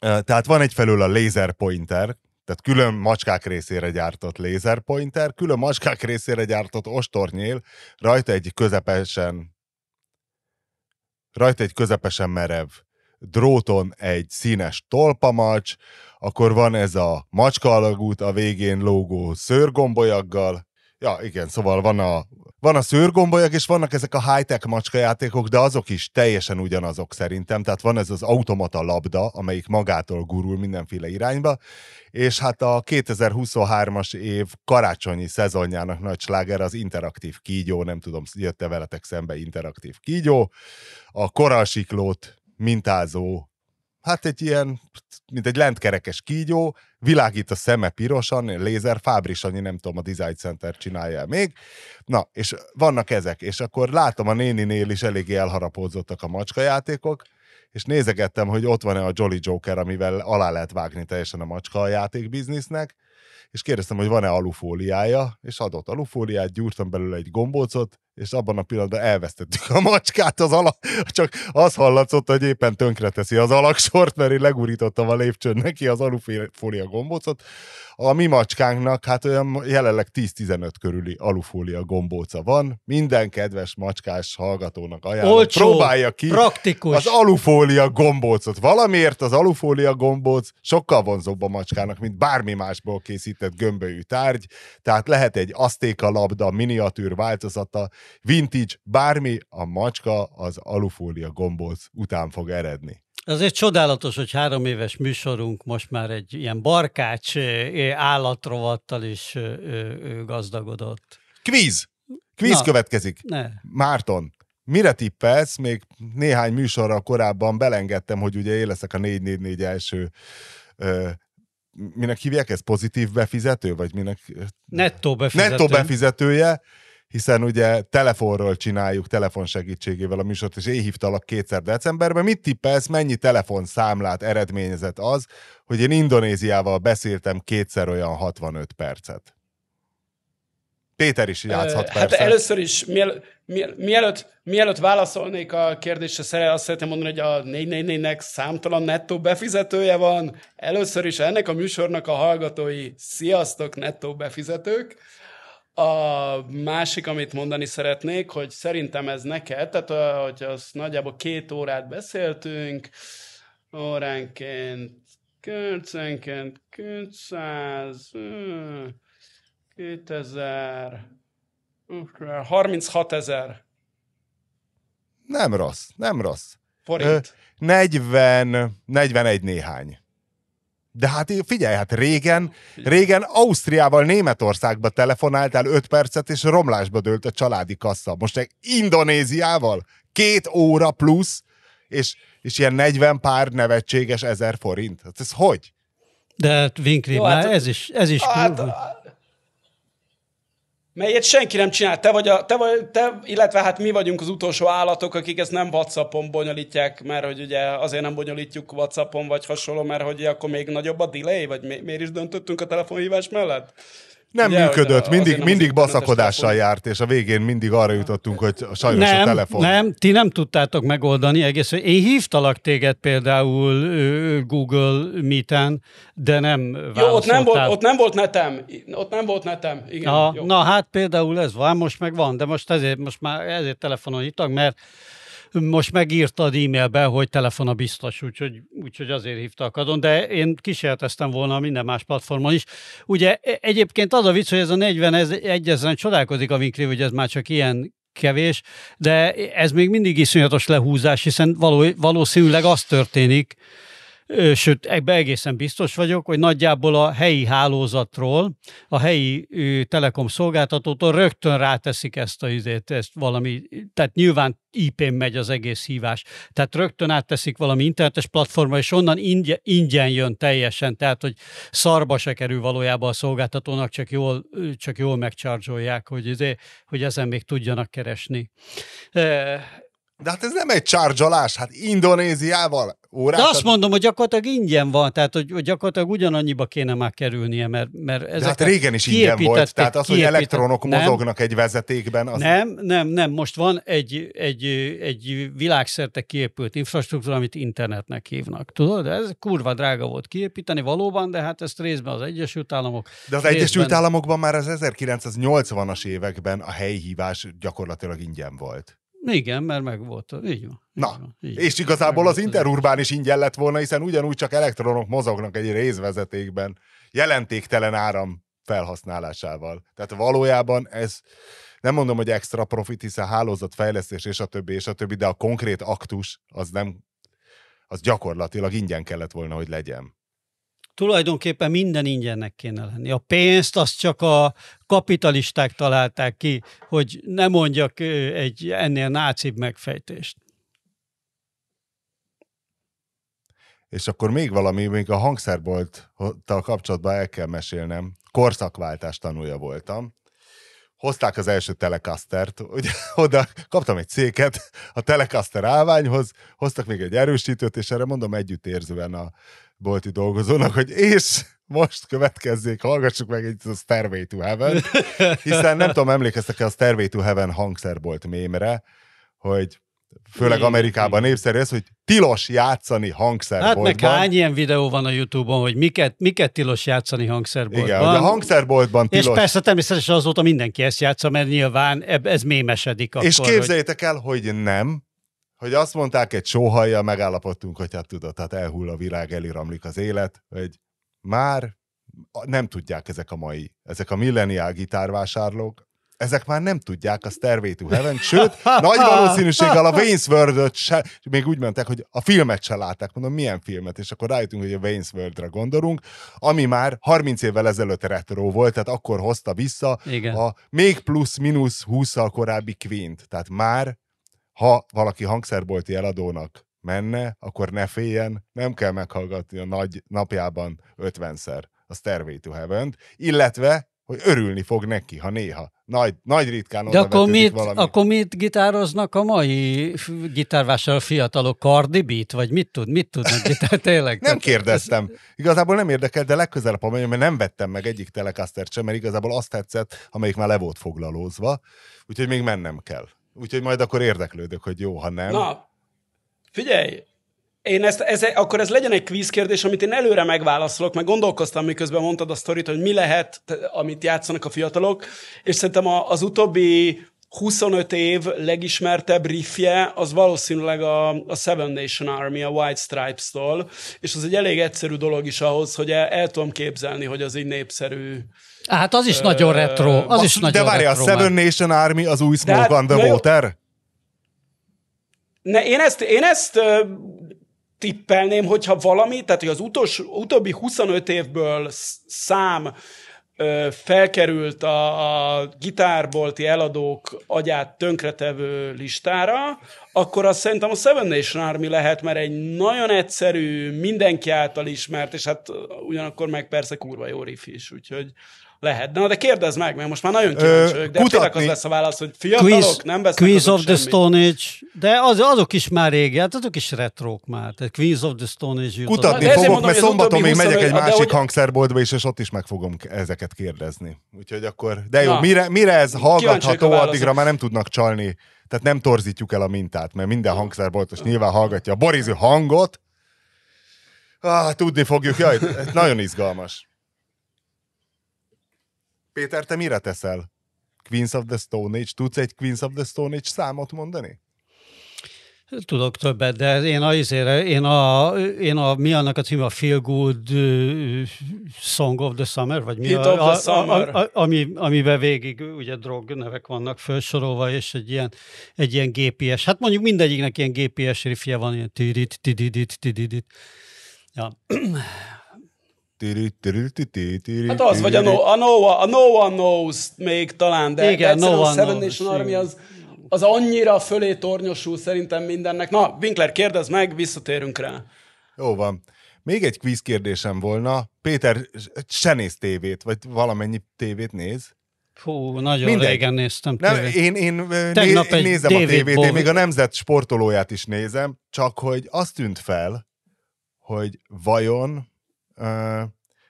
Tehát van egyfelől a laser pointer, tehát külön macskák részére gyártott lézerpointer, külön macskák részére gyártott ostornyél, rajta egy közepesen rajta egy közepesen merev dróton egy színes tolpamacs, akkor van ez a macska alagút a végén lógó szőrgombolyaggal. Ja, igen, szóval van a, van a szőrgombolyag, és vannak ezek a high-tech macskajátékok, de azok is teljesen ugyanazok szerintem. Tehát van ez az automata labda, amelyik magától gurul mindenféle irányba, és hát a kétezer-huszonhármas év karácsonyi szezonjának nagy sláger az interaktív kígyó, nem tudom, jött-e veletek szembe interaktív kígyó, a korallsiklót mintázó, hát egy ilyen, mint egy lentkerekes kígyó, világít a szeme pirosan, lézer, Fábris annyi, nem tudom, a Design Center csinálja el még. Na, és vannak ezek, és akkor látom a néninél is eléggé elharapódozottak a macskajátékok, és nézegettem, hogy ott van-e a Jolly Joker, amivel alá lehet vágni teljesen a macskajáték biznisznek, és kérdeztem, hogy van-e alufóliája, és adott alufóliát, gyúrtam belőle egy gombócot, és abban a pillanatban elvesztettük a macskát, az ala... csak az hallatszott, hogy éppen tönkreteszi az alaksort, mert én legurítottam a lépcsőn neki az alufólia gombócot. A mi macskánknak hát olyan jelenleg tíz-tizenöt körüli alufólia gombóca van. Minden kedves macskás hallgatónak ajánlom, olcsó, próbálja ki praktikus az alufólia gombócot. Valamiért az alufólia gombóc sokkal vonzóbb a macskának, mint bármi másból készített gömbölyű tárgy. Tehát lehet egy asztéka labda, miniatűr változata, vintage, bármi, a macska az alufólia gombóc után fog eredni. Azért csodálatos, hogy három éves műsorunk most már egy ilyen barkács állatrovattal is gazdagodott. Kvíz! Kvíz Na, következik. Ne. Márton, mire tippelsz? Még néhány műsorra korábban belengedtem, hogy ugye én leszek a négy négy négy első... Ö, minek hívják ez? Pozitív befizető? Vagy minek? Nettó befizető. Nettó befizetője, hiszen ugye telefonról csináljuk, telefon segítségével a műsort, és én hívtalak kétszer decemberben. Mit tippelsz, mennyi telefonszámlát eredményezett az, hogy én Indonéziával beszéltem kétszer olyan hatvanöt percet? Péter is játszhat persze. Hát először is, miel, miel, mielőtt, mielőtt válaszolnék a kérdésre, azt szeretném mondani, hogy a négy négy négynek számtalan nettó befizetője van. Először is ennek a műsornak a hallgatói, sziasztok nettó befizetők. A másik, amit mondani szeretnék, hogy szerintem ez neked, tehát hogy az nagyjából két órát beszéltünk, óránként, körcenként, kétszáz... harminchat ezer. Nem rossz, nem rossz. Forint. negyven, negyvenegy néhány. De hát figyelj, hát régen, régen Ausztriával, Németországba telefonáltál öt percet, és romlásba dőlt a családi kassa. Most egy Indonéziával két óra plusz, és, és ilyen negyven pár nevetséges ezer forint. Hát ez hogy? De Winkler, jó, hát, ez is, ez is hát, kurva. Melyet senki nem csinál. Te vagy a, te vagy, te, illetve hát mi vagyunk az utolsó állatok, akik ezt nem WhatsAppon bonyolítják, mert hogy ugye azért nem bonyolítjuk WhatsAppon vagy hasonló, mert hogy akkor még nagyobb a delay, vagy mi, miért is döntöttünk a telefonhívás mellett? Nem ugye, működött, mindig, mindig baszakodással járt, és a végén mindig arra jutottunk, hogy sajnos nem, a telefon. Nem, ti nem tudtátok megoldani egész. Én hívtalak téged például Google Meet-en, de nem válaszoltál. Jó, ott nem volt, ott nem volt netem. Ott nem volt netem. Igen, na, jó. Na, hát például ez van, most meg van, de most ezért, most már ezért telefonon nyitok, mert most megírtad e-mailben, hogy telefon a biztos, úgyhogy, úgyhogy azért hívtak adon, de én kísérleteztem volna minden más platformon is. Ugye egyébként az a vicc, hogy ez a negyvenegyezren csodálkozik a Winkler, hogy ez már csak ilyen kevés, de ez még mindig iszonyatos lehúzás, hiszen való, valószínűleg az történik, sőt, ebben egészen biztos vagyok, hogy nagyjából a helyi hálózatról, a helyi telekom szolgáltatótól rögtön ráteszik ezt a izét, ezt valami, tehát nyilván í pén megy az egész hívás. Tehát rögtön átteszik valami internetes platformra, és onnan ingyen, ingyen jön teljesen, tehát hogy szarba se kerül valójában a szolgáltatónak, csak jól, csak jól megcsarzsolják, hogy, izé, hogy ezen még tudjanak keresni. De hát ez nem egy csárgyalás, hát Indonéziával órát... De azt mondom, hogy gyakorlatilag ingyen van, tehát hogy, hogy gyakorlatilag ugyanannyiba kéne már kerülnie, mert, mert ezek... De hát régen is ingyen volt, tehát az, hogy elektronok nem, mozognak egy vezetékben... Az... Nem, nem, nem, most van egy, egy, egy világszerte kiépült infrastruktúra, amit internetnek hívnak, tudod? Ez kurva drága volt kiépíteni valóban, de hát ezt részben az Egyesült Államok... De az részben... Egyesült Államokban már az ezerkilencszáznyolcvanas években a helyi hívás gyakorlatilag ingyen volt. Igen, mert megvolt. Így van. Na, így van, így és igazából az interurbán is ingyen lett volna, hiszen ugyanúgy csak elektronok mozognak egy részvezetékben, jelentéktelen áram felhasználásával. Tehát valójában ez, nem mondom, hogy extra profit, hiszen hálózatfejlesztés és a többi, és a többi, de a konkrét aktus, az nem, az gyakorlatilag ingyen kellett volna, hogy legyen. Tulajdonképpen minden ingyennek kéne lenni. A pénzt azt csak a kapitalisták találták ki, hogy ne mondjak egy ennél nácibb megfejtést. És akkor még valami, még a hangszerbolttal kapcsolatban el kell mesélnem. Korszakváltás tanúja voltam. Hozták az első Telecastert, ugye oda kaptam egy széket a Telecaster állványhoz, hoztak még egy erősítőt, és erre mondom együttérzően a bolti dolgozónak, hogy és most következzék, hallgassuk meg egy a Stairway to Heaven, hiszen nem tudom, emlékeztek-e a Stairway to Heaven hangszerbolt mémre, hogy főleg Amerikában népszerű ez, hogy tilos játszani hangszerboltban. Hát meg hány ilyen videó van a YouTube-on, hogy miket, miket tilos játszani hangszerboltban. Igen, a hangszerboltban tilos. És persze természetesen azóta mindenki ezt játsza, mert nyilván ez mémesedik akkor. És képzeljétek hogy... el, hogy nem, hogy azt mondták, egy sóhajjal megállapodtunk, hogy hát tudod, hát elhull a világ, eliramlik az élet, hogy már nem tudják ezek a mai, ezek a milleniál gitárvásárlók, ezek már nem tudják a Stairway to Heaven, sőt, nagy valószínűséggel a Wayne's World-öt se, még úgy mentek, hogy a filmet se látták, mondom, milyen filmet, és akkor rájöttünk, hogy a Wayne's World-re gondolunk, ami már harminc évvel ezelőtt retro volt, tehát akkor hozta vissza igen. a még plusz-minusz hússzal korábbi Queen-t. Tehát már, ha valaki hangszerbolti eladónak menne, akkor ne féljen, nem kell meghallgatni a nagy napjában ötvenszer a Stairway to Heaven-t, illetve hogy örülni fog neki, ha néha. Nagy, nagy ritkán oda vetődik valami. De akkor mit gitároznak a mai gitárvásárló fiatalok? Cardi beat? Vagy mit tud, mit tudnak gitár? Tényleg? Nem kérdeztem. Ez... Igazából nem érdekel, de legközelebb, amely, mert nem vettem meg egyik Telecastert sem, mert igazából azt tetszett, amelyik már le volt foglalózva, úgyhogy még mennem kell. Úgyhogy majd akkor érdeklődök, hogy jó, ha nem. Na, figyelj! Én ezt, ez, akkor ez legyen egy kvíz kérdés, amit én előre megválaszolok, meg gondolkoztam, miközben mondtad a sztorit, hogy mi lehet, amit játszanak a fiatalok, és szerintem az utóbbi huszonöt év legismertebb riffje, az valószínűleg a, a Seven Nation Army, a White Stripes-tól, és az egy elég egyszerű dolog is ahhoz, hogy el, el tudom képzelni, hogy az így népszerű. Hát az is ö, nagyon retro. Az is de nagyon várja, retro a Seven már. Nation Army az új Smoke on the Water? Ne, én ezt... Én ezt tippelném, hogyha valami, tehát hogy az utolsó, utóbbi huszonöt évből szám ö, felkerült a, a gitárbolti eladók agyát tönkretevő listára, akkor azt szerintem a Seven Nation Army lehet, mert egy nagyon egyszerű, mindenki által ismert, és hát ugyanakkor meg persze kurva jó riff is, úgyhogy lehet. Na, de kérdezz meg, mert most már nagyon kíváncsi vagyok, de tényleg az lesz a válasz, hogy fiatalok, quiz, nem vesznek Queens of the Stone Age, de az, azok is már régi, hát azok is retrók már, tehát Queens of the Stone Age jutott. Kutatni fogok, mondom, mert szombaton még huszonöt, megyek egy másik hogy... hangszerboltba is, és ott is meg fogom ezeket kérdezni. Úgyhogy akkor, de jó, mire, mire ez hallgatható, addigra már nem tudnak csalni, tehát nem torzítjuk el a mintát, mert minden hangszerboltos nyilván hallgatja a Borízű hangot. Ah, tudni fogjuk, jaj, nagyon izgalmas. Péter, te mire teszel? Queens of the Stone Age? Tudsz egy Queens of the Stone Age számot mondani? Tudok többet, de én a, én a, én a mi annak a címe a Feel Good uh, Song of the Summer, vagy mi Hit a, a, summer. A, a, ami, amiben végig ugye drog nevek vannak felsorolva, és egy ilyen, egy ilyen gé pé es, hát mondjuk mindegyiknek ilyen gé pé es riffje van, ilyen tidit, tidit, tidit. Ja. Hát az, vagy a No, a no, a no One Knows még talán, de igen, egyszerűen no a Seven Nation Army az, az annyira fölé tornyosul szerintem mindennek. Na, Winkler, kérdezd meg, visszatérünk rá. Jó van. Még egy kvíz kérdésem volna. Péter, se néz tévét, vagy valamennyi tévét néz? Hú, nagyon mindegy. Régen néztem tévét. Nem, én én, né, én nézem David a tévét, Bowie. Én még a Nemzet sportolóját is nézem, csak hogy azt tűnt fel, hogy vajon... Uh,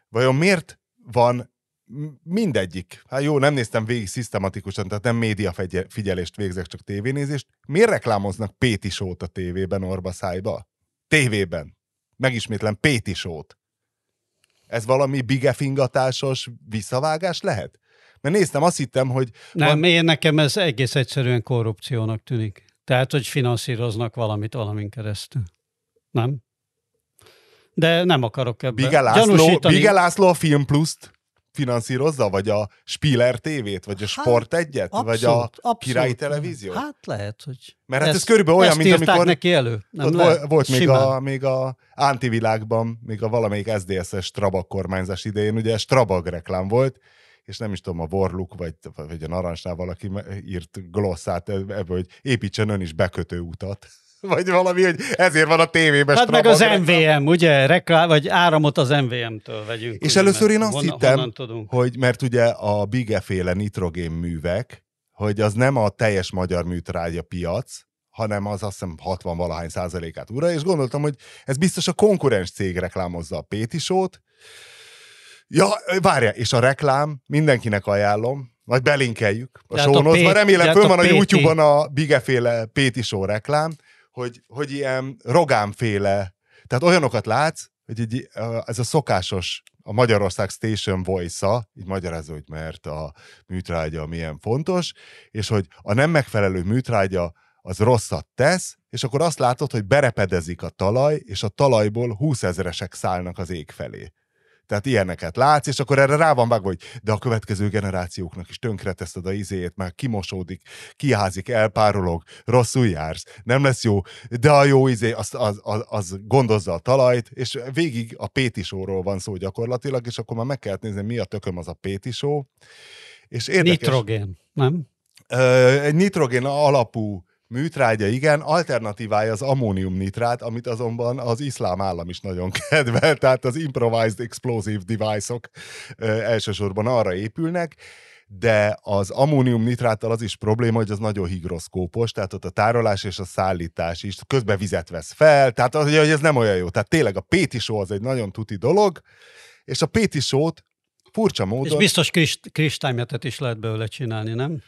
vajon miért van mindegyik? Hát jó, nem néztem végig szisztematikusan, tehát nem média figyelést végzek, csak tévénézést. Miért reklámoznak Péti Show-t a tévében, orvaszájba? Tévében. Megismétlem, Péti Show-t. Ez valami bigefingatásos visszavágás lehet? Mert néztem, azt hittem, hogy... Nem, van... én nekem ez egész egyszerűen korrupciónak tűnik. Tehát, hogy finanszíroznak valamit valamin keresztül. Nem? De nem akarok ebben gyanúsítani. Bige László a Film Pluszt finanszírozza? Vagy a Spiller tévét? Vagy a Sport egyet? Hát, vagy a Király Televízió? Hát lehet, hogy... Mert hát ezt, ez körülbelül olyan, mint amikor... neki elő. Nem lehet, volt még a, még a Antivilágban, még a valamelyik es dé es-es Strabag kormányzás idején, ugye Strabag reklám volt, és nem is tudom, a Borluk, vagy, vagy a Narancsnál valaki írt glosszát ebből, hogy építsen ön is bekötő utat. Vagy valami, hogy ezért van a tévében. Hát meg az em vé em, ugye? Reklá, vagy áramot az em vé em-től vegyünk. És ugye, először én azt honnan, hittem, honnan hogy mert ugye a bigeféle nitrogén művek, hogy az nem a teljes magyar műtrágya piac, hanem az azt hiszem hatvan-valahány százalékát ura, és gondoltam, hogy ez biztos a konkurens cég reklámozza a Péti Show-t. Ja, várja, és a reklám, mindenkinek ajánlom, majd belinkeljük a show-nozba. Remélem, föl van a YouTube-on a bigeféle Péti Show reklám, Hogy, hogy ilyen rogámféle, tehát olyanokat látsz, hogy így, ez a szokásos, a Magyarország Station Voice-a, így magyarázza, hogy mert a műtrágya milyen fontos, és hogy a nem megfelelő műtrágya az rosszat tesz, és akkor azt látod, hogy berepedezik a talaj, és a talajból húszezeresek szállnak az ég felé. Tehát ilyeneket látsz, és akkor erre rá van vágva, hogy de a következő generációknak is tönkreteszed a izéjét, már kimosódik, kiházik, elpárolog, rosszul jársz, nem lesz jó, de a jó izé, az, az, az, az gondozza a talajt, és végig a Péti show-ról van szó gyakorlatilag, és akkor már meg kellett nézni, mi a tököm az a Péti show. És érdekes, nitrogén, nem? Egy nitrogén alapú műtrágya, igen, alternatívája az ammóniumnitrát, amit azonban az iszlám állam is nagyon kedvel, tehát az improvised explosive device-ok elsősorban arra épülnek, de az ammóniumnitráttal az is probléma, hogy az nagyon higroszkópos, tehát ott a tárolás és a szállítás is, közben vizet vesz fel, tehát az, hogy ez nem olyan jó. Tehát tényleg a Péti show az egy nagyon tuti dolog, és a Péti show-t furcsa módon... És biztos kristálymetet is lehet belőle csinálni, nem?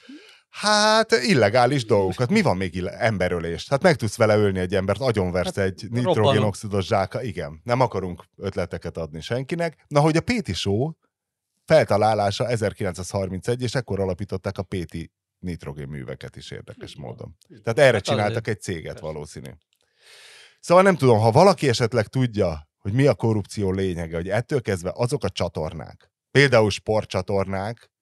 Hát illegális dolgokat. Mi van még emberölés? Hát meg tudsz vele ölni egy embert, agyonversz hát, egy nitrogénoxidos zsáka. Igen, nem akarunk ötleteket adni senkinek. Na, hogy a Péti show feltalálása ezerkilencszázharmincegy, és ekkor alapították a Péti nitrogénműveket is érdekes módon. Tehát erre csináltak egy céget valószínű. Szóval nem tudom, ha valaki esetleg tudja, hogy mi a korrupció lényege, hogy ettől kezdve azok a csatornák, például sportcsatornák,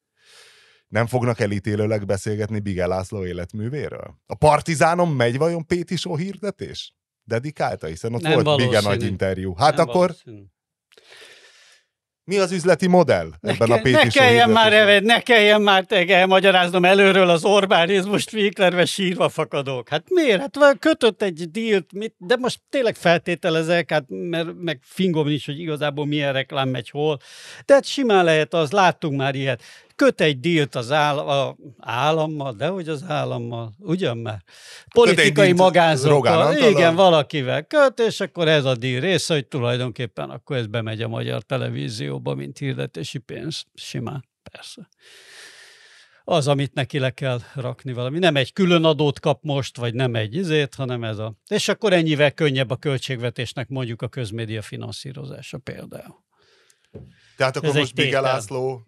nem fognak elítélőleg beszélgetni Bige László életművéről? A Partizánon megy vajon Péti show hirdetés? Dedikálta, hiszen ott nem volt valószínű. Bige nagy interjú. Hát nem akkor valószínű. Mi az üzleti modell ebben ne, a Péti show hirdetésen? Ne kelljen már elmagyaráznom előről az Orbánizmust Winklerve sírva fakadók. Hát miért? Hát kötött egy dílt, mit? De most tényleg feltételezek, hát mert meg fingom is, hogy igazából milyen reklám megy hol. De hát simán lehet az, láttunk már ilyet. Köt egy dílt az áll, a, állammal, de hogy az állammal, ugyan már? Politikai magánzókkal, igen, valakivel köt, és akkor ez a díl része, hogy tulajdonképpen akkor ez bemegy a magyar televízióba, mint hirdetési pénz. Simán, persze. Az, amit neki le kell rakni valami. Nem egy külön adót kap most, vagy nem egy izét, hanem ez a... És akkor ennyivel könnyebb a költségvetésnek mondjuk a közmédia finanszírozása például. Tehát akkor ez most Bige László...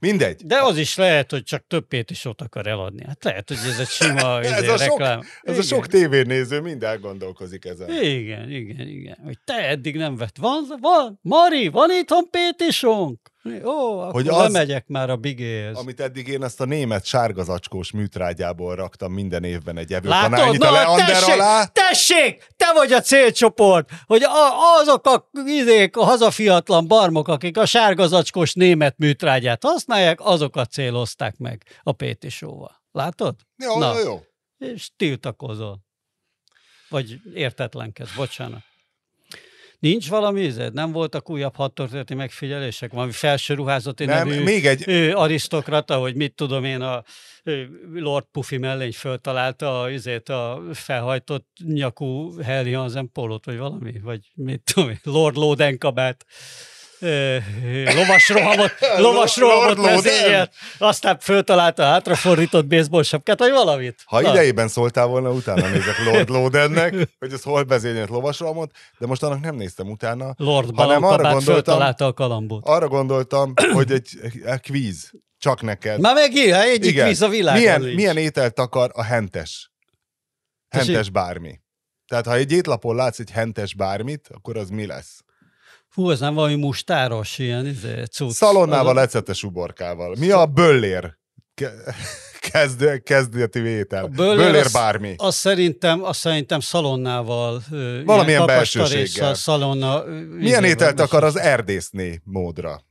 Mindegy. De az is lehet, hogy csak több Péti show-t akar eladni. Hát lehet, hogy ez egy sima ez a reklám. Sok, ez igen. A sok tévénéző mind elgondolkozik ezen. Igen, igen, igen. Hogy te eddig nem vett. Van, van, Mari, van itthon Péti show-nk. Ó, akkor lemegyek már a Bigéhez. Amit eddig én ezt a német sárgazacskós műtrágyából raktam minden évben egy evőkanál. Na, tessék, alá. tessék, te vagy a célcsoport, hogy a, azok a, izék, a hazafiatlan barmok, akik a sárgazacskós német műtrágyát használják, azokat célozták meg a Péti show-val. Látod? Jó, na, jó. És tiltakozol. Vagy értetlenkedsz, bocsánat. Nincs valami ízed? Nem voltak újabb hat történeti megfigyelések? Valami felsőruházati nevű még egy... ő, arisztokrata, hogy mit tudom én, a Lord Puffy mellény föltalálta a, izét, a felhajtott nyakú Harry Hansen pólót, vagy valami? Vagy mit tudom én, Lord Lóden kabát. Lovas rohamot, lovas rohamot mezényelt, aztán föltalálta a hátrafordított baseball sapkát, vagy valamit. Ha Na. idejében szóltál volna, utána nézek Lord Lódennek, hogy ez hol vezényelt lovas rohamot, de most annak nem néztem utána, Lord hanem arra gondoltam, a kalambót. Arra gondoltam, hogy egy, egy kvíz, csak neked. Már megint, egyik Igen. kvíz a világon milyen, milyen ételt akar a hentes? Hentes bármi. Tehát ha egy étlapon látsz egy hentes bármit, akkor az mi lesz? Hú, ez nem valami mustáros, ilyen izé, cucc. Szalonnával, ecetes uborkával. Mi a böllér kezd, kezdeti vétel? A böllér, böllér az, bármi. Azt szerintem, az szerintem szalonnával. Valamilyen belsőséggel. Szalonna, milyen ételt akar az erdészné módra?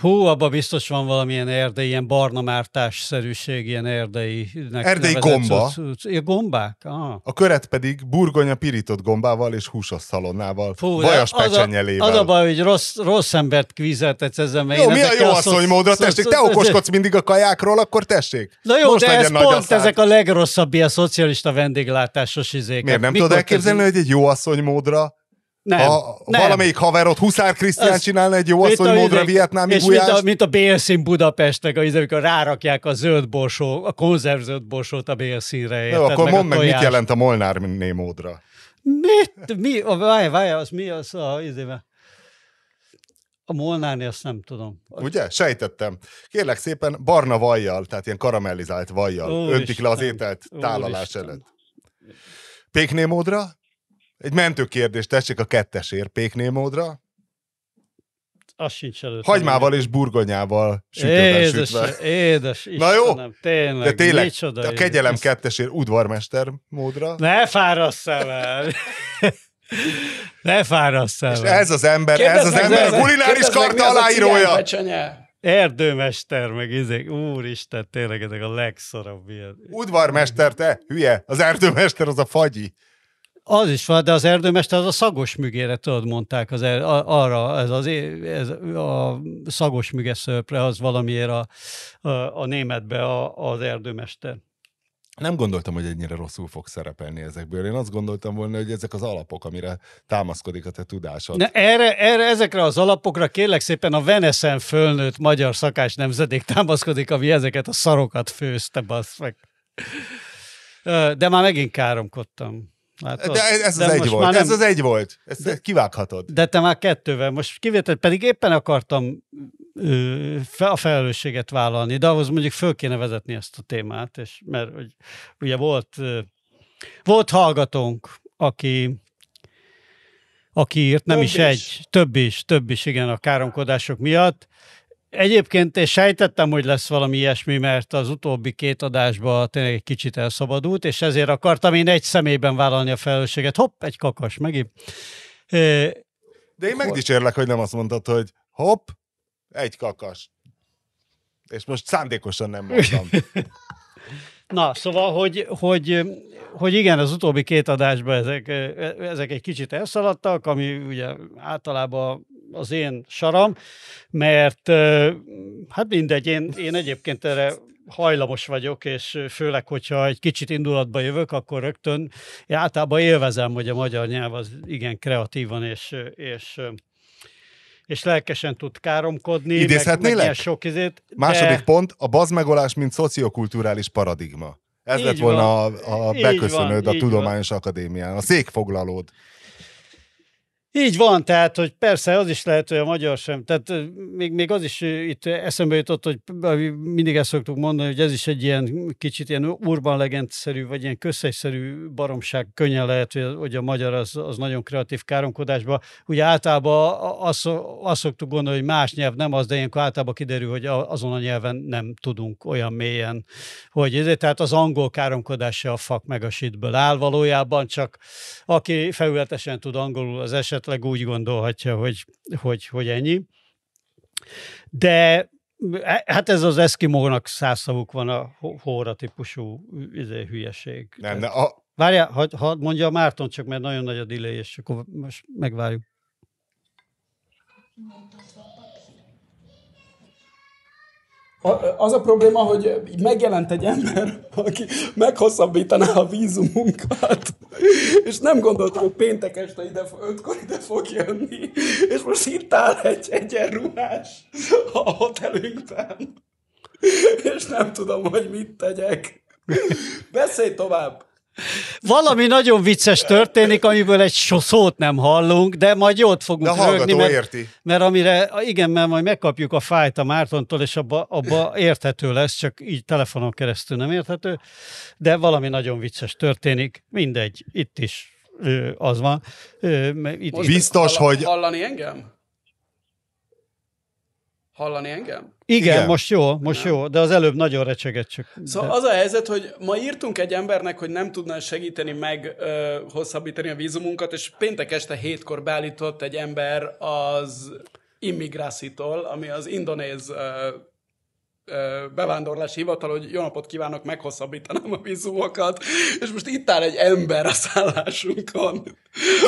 Hú, abban biztos van valamilyen erdei, ilyen barna mártásszerűség, ilyen erdei... Erdei gomba. Ilyen gombák? Ah. A köret pedig burgonya pirított gombával és húsos szalonnával, Fú, vajas pecsenyelével. Az a baj, hogy rossz, rossz embert kvízeltetsz ezzel, mert... Jó, mi a jó asszonymódra? Tessék, te okoskodsz mindig a kajákról, akkor tessék. Na jó, de ez pont ezek a legrosszabb ilyen szocialista vendéglátásos izéket. Miért nem tudod elképzelni, hogy egy jó asszonymódra... Nem, a, nem. Valamelyik haverot Huszár Krisztián csinálna egy jó asszonymódra vietnámi és gulyást. És mint a, a bélszín Budapestnek, amikor rárakják a zöld borsó, a konzerv zöld borsót a bélszínre. Jó, akkor meg mondd meg, mit jelent a Molnárné módra. Mit? Mi? Várj, várj, az mi az a izével? A Molnárné, azt nem tudom. Ugye? Sejtettem. Kérlek szépen, barna vajjal, tehát ilyen karamellizált vajjal Úr öntik Isten. Le az ételt tálalás Úr előtt. Pékné módra? Egy mentő kérdés, tessék a kettesért, Pékné módra. az sincs előtt. Hagymával és burgonyával sütőben édes, sütve. Édes Istenem, na jó, tényleg, de tényleg, de a kegyelem kettesért udvarmester módra. Ne fárasszál el! Ne fárasszál el! És ez az ember, kérdez ez az ember a kulináris karta aláírója! Erdőmester, meg izék, úristen, tényleg ezek a legszorabb ilyen. Udvarmester, te hülye, az erdőmester az a fagyi. Az is van, de az erdőmester az a szagos műgére, tudod, mondták az er, arra, ez, az, ez a szagos műgeszörpre, az valamiért a, a, a németbe a, az erdőmester. Nem gondoltam, hogy ennyire rosszul fog szerepelni ezekből. Én azt gondoltam volna, hogy ezek az alapok, amire támaszkodik a te tudásod. Na erre, erre, ezekre az alapokra kérlek szépen a Venesen fölnőtt magyar szakás nemzedék támaszkodik, ami ezeket a szarokat főzte, bassz meg. De már megint káromkodtam. Látod? De ez de az egy volt, nem... ez az egy volt, ezt de... kivághatod. De te már kettővel, most kivétel, pedig éppen akartam ö, a felelősséget vállalni, de ahhoz mondjuk föl kéne vezetni ezt a témát, és mert hogy, ugye volt, ö, volt hallgatónk, aki, aki írt, nem több is, is egy, több is, több is, igen, a káromkodások miatt. Egyébként én sejtettem, hogy lesz valami ilyesmi, mert az utóbbi két adásban tényleg egy kicsit elszabadult, és ezért akartam én egy személyben vállalni a felelősséget. Hopp, egy kakas, megint. De én megdicsérlek, hogy nem azt mondtad, hogy hopp, egy kakas. És most szándékosan nem mondtam. Na, szóval, hogy, hogy, hogy igen, az utóbbi két adásban ezek, ezek egy kicsit elszaladtak, ami ugye általában az én saram, mert hát mindegy, én, én egyébként erre hajlamos vagyok, és főleg, hogyha egy kicsit indulatba jövök, akkor rögtön én általában élvezem, hogy a magyar nyelv az igen kreatívan és, és, és lelkesen tud káromkodni. Idézhetnélek? Meg sok izét, de... Második pont, a bazmegolás, mint szociokulturális paradigma. Ez így lett volna van, a, a beköszönőd van, a Tudományos van. Akadémián, a székfoglalód. Így van, tehát, hogy persze az is lehet, hogy a magyar sem, tehát még, még az is itt eszembe jutott, hogy mindig ezt szoktuk mondani, hogy ez is egy ilyen kicsit ilyen urban legendszerű, vagy ilyen közhelyszerű baromság, könnyen lehet, hogy a magyar az, az nagyon kreatív káromkodásban. Ugye általában azt, azt szoktuk gondolni, hogy más nyelv nem az, de ilyenkor általában kiderül, hogy azon a nyelven nem tudunk olyan mélyen, hogy ezért, tehát az angol káromkodása a fuck meg a shitből áll valójában, csak aki felületesen tud angolul, az eset úgy gondolhatja, hogy, hogy, hogy ennyi. De hát ez az eszkimónak száz szavuk van a hóra típusú izé, hülyeség. Nem, de a... Várjál, ha, ha mondja a Márton, csak mert nagyon nagy a delay, és akkor most megvárjuk. Az a probléma, hogy megjelent egy ember, aki meghosszabbítaná a vízumunkat, és nem gondoltam, hogy péntek este ide, ötkor ide fog jönni, és most itt áll egy egyenruhás a hotelünkben, és nem tudom, hogy mit tegyek. Beszélj tovább! Valami nagyon vicces történik, amiből egy szót nem hallunk, de majd jót fogunk de rögni, mert, érti. mert amire, igen, mert majd megkapjuk a fájt a Mártontól, és abba, abba érthető lesz, csak így telefonon keresztül nem érthető, de valami nagyon vicces történik, mindegy, itt is az van. Itt biztos, hall, hogy... Hallani engem? Hallani engem? Igen, Igen, most jó, most nem. jó, de az előbb nagyon recseget csak. Szóval de... az a helyzet, hogy ma írtunk egy embernek, hogy nem tudná segíteni meg ö, hosszabbítani a vízumunkat, és péntek este hétkor beállított egy ember az Immigrásitól, ami az indonéz ö, ö, bevándorlási hivatal, hogy jó napot kívánok, meghosszabbítanám a vízumokat, és most itt áll egy ember a szállásunkon.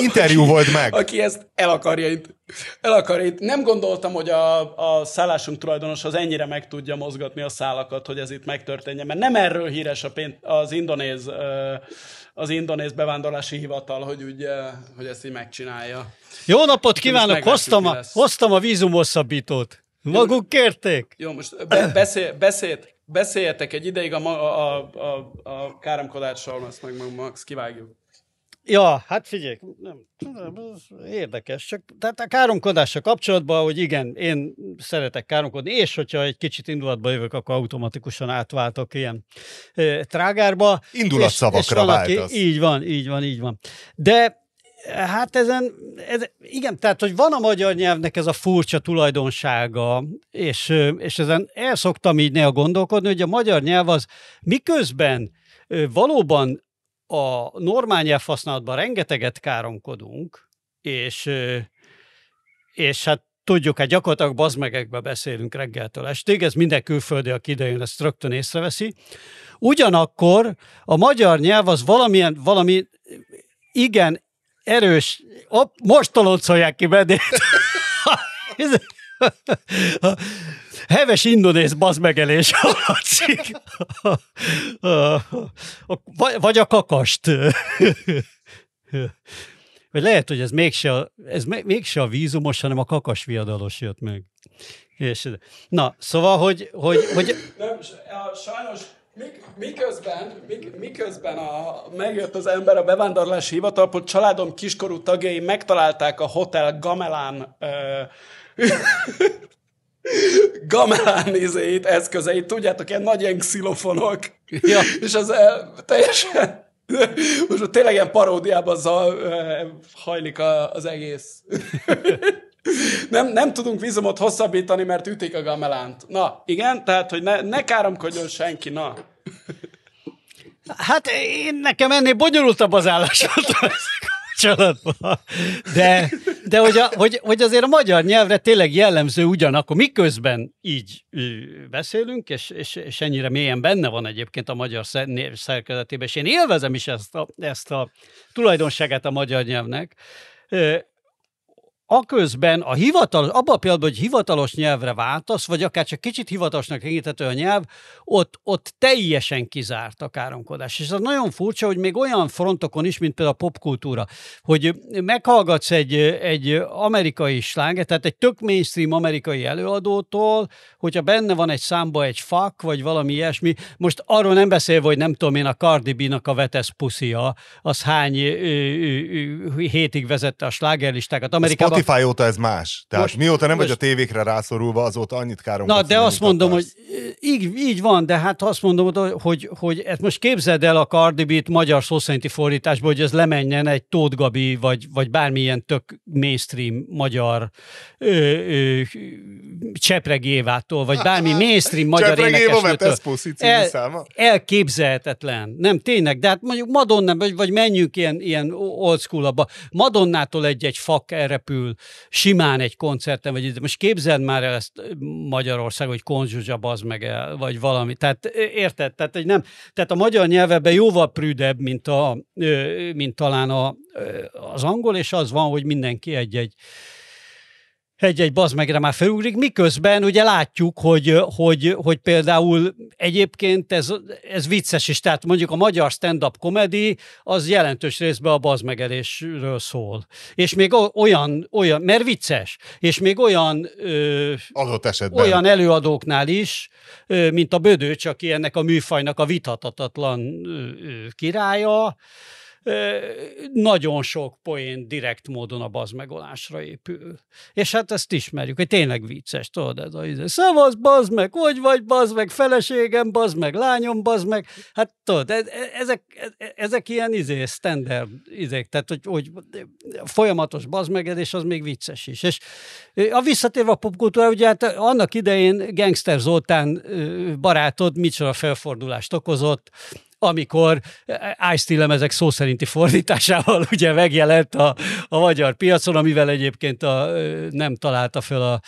Interjú aki, volt meg. Aki ezt el akarja itt. El akar, itt nem gondoltam, hogy a, a szállásunk tulajdonos az ennyire meg tudja mozgatni a szálakat, hogy ez itt megtörténjen, mert nem erről híres a pént, az, indonéz, az indonéz bevándorlási hivatal, hogy, úgy, hogy ezt így megcsinálja. Jó napot kívánok! Hoztam a, hoztam a vízumhosszabbítót. Maguk kérték! Jó, most be, beszél, beszélt, beszéljetek egy ideig a, a, a, a káromkodásról, ezt meg Max kivágjuk. Ja, hát figyelj, nem, érdekes, csak tehát a káromkodással kapcsolatban, hogy igen, én szeretek káromkodni, és hogyha egy kicsit indulatba jövök, akkor automatikusan átváltok ilyen e, trágárba. Indulatszavakra váltasz. Így van, így van, így van. De Hát ezen, ez, igen, tehát, hogy van a magyar nyelvnek ez a furcsa tulajdonsága, és, és ezen el szoktam így néha gondolkodni, hogy a magyar nyelv az miközben valóban a normál nyelvhasználatban rengeteget káromkodunk, és, és hát tudjuk, hát gyakorlatilag bazmegekbe beszélünk reggeltől estig, ez minden külföldi, aki idejön, ezt rögtön észreveszi. Ugyanakkor a magyar nyelv az valamilyen, valami igen erős, op, most toloncolják ki bennét. Heves indonész bazmegelés hallatszik. Vagy a kakast. Vagy lehet, hogy ez mégse a, ez mégse a vízumos, hanem a kakasviadalos jött meg. És, na, szóval, hogy... hogy, hogy... Nem, sajnos miközben, miközben a, megjött az ember a bevándorlási hivatalból, családom kiskorú tagjai megtalálták a Hotel Gamelán ö, Gamelán izéit, eszközeit, tudjátok, ilyen nagy ilyen xilofonok. Ja. És az teljesen... Most tényleg ilyen paródiában za, hajlik a, az egész. nem, nem tudunk vízumot hosszabbítani, mert ütik a gamelánt. Na, igen, tehát, hogy ne, ne káromkodjon senki, na. Hát én nekem ennél bonyolultabb az állásfoglalás kapcsolatban. De, de hogy, a, hogy, hogy azért a magyar nyelvre tényleg jellemző ugyanakkor, miközben így beszélünk, és, és, és ennyire mélyen benne van egyébként a magyar név szerkezetében, és én élvezem is ezt a, ezt a tulajdonságát a magyar nyelvnek. Aközben a hivatalos, abban a pillanatban, hogy hivatalos nyelvre váltasz, vagy akár csak kicsit hivatalosnak tekinthető a nyelv, ott, ott teljesen kizárt a káromkodás. És ez nagyon furcsa, hogy még olyan frontokon is, mint például a popkultúra, hogy meghallgatsz egy, egy amerikai sláget, tehát egy tök mainstream amerikai előadótól, hogyha benne van egy számba egy fuck, vagy valami ilyesmi, most arról nem beszélve, hogy nem tudom én, a Cardi B-nak a vetesz puszia, az hány ő, ő, ő, hétig vezette a slágerlistákat. Amerikában Spotify óta ez más. Tehát most, mióta nem most, vagy a tévékre rászorulva, azóta annyit káromkodsz. Na, de azt mondom, hogy így, így van, de hát azt mondom, hogy, hogy ezt most képzeld el a Cardi B-t magyar szó szerinti fordításból, hogy ez lemenjen egy Tóth Gabi, vagy, vagy bármilyen tök mainstream magyar ö, ö, Csepregi Évától, vagy bármi mainstream magyar énekesnőtől. El, elképzelhetetlen. Nem, tényleg, de hát mondjuk Madonna, vagy, vagy menjünk ilyen, ilyen old school-abba. Madonnától egy-egy fak elrepül simán egy koncerten, vagy most képzeld már el ezt Magyarország, hogy konzsuzsa bazd meg el, vagy valami. Tehát érted? Tehát, hogy nem, tehát a magyar nyelveben jóval prűdebb, mint, a, mint talán a, az angol, és az van, hogy mindenki egy-egy egy-egy bazmegre már felugrik, miközben ugye látjuk, hogy, hogy, hogy például egyébként ez, ez vicces is, tehát mondjuk a magyar stand-up comedy az jelentős részben a bazmegelésről szól. És még olyan, olyan mert vicces, és még olyan ö, adott esetben olyan előadóknál is, ö, mint a Bödöcs, aki ennek a műfajnak a vitathatatlan ö, ö, királya, nagyon sok poén direkt módon a bazmegolásra épül. És hát ezt ismerjük, hogy tényleg vicces, tudod, ez a íze. Szavasz, bazd meg, hogy vagy, bazd meg, feleségem, bazd meg, lányom, bazd meg. Hát tudod, ezek, ezek ilyen izé, standard izék, tehát hogy, hogy folyamatos bazmegedés, az még vicces is. És a visszatérve a popkultúra, ugye hát annak idején Gangster Zoltán barátod micsoda felfordulást okozott, amikor Ice-T lemezek szó szerinti fordításával ugye megjelent a, a magyar piacon, amivel egyébként a, nem találta fel a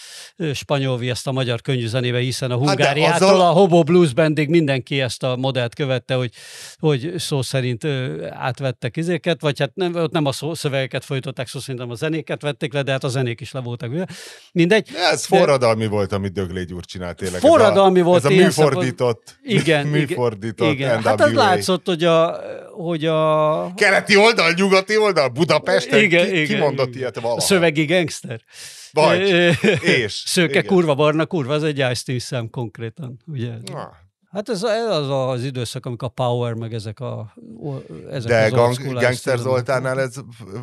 Spanyolvi ezt a magyar könyvzenébe, hiszen a Hungáriától hát a Hobo Blues Bandig mindenki ezt a modellt követte, hogy, hogy szó szerint átvettek izéket, vagy hát nem, ott nem a szó, szövegeket folytották, szó szerintem a zenéket vették le, de hát a zenék is le voltak. Mindegy. Ja, ez de... forradalmi volt, amit Döglé Gyurgy csinált tényleg. Forradalmi ez a, volt. Ez a műfordított, igen, műfordított igen, igen. Látszott, hogy a, hogy a... keleti oldal, nyugati oldal, Budapesten igen, ki, igen, kimondott igen. Ilyet valaha. A szövegi gangster. Vagy, és. Szőke igen. Kurva, barna kurva, az egy Ice-T szám konkrétan, ugye? Na. Hát ez az az időszak, amikor a Power, meg ezek a... Ezek de gang, Gangster Zoltánnál ez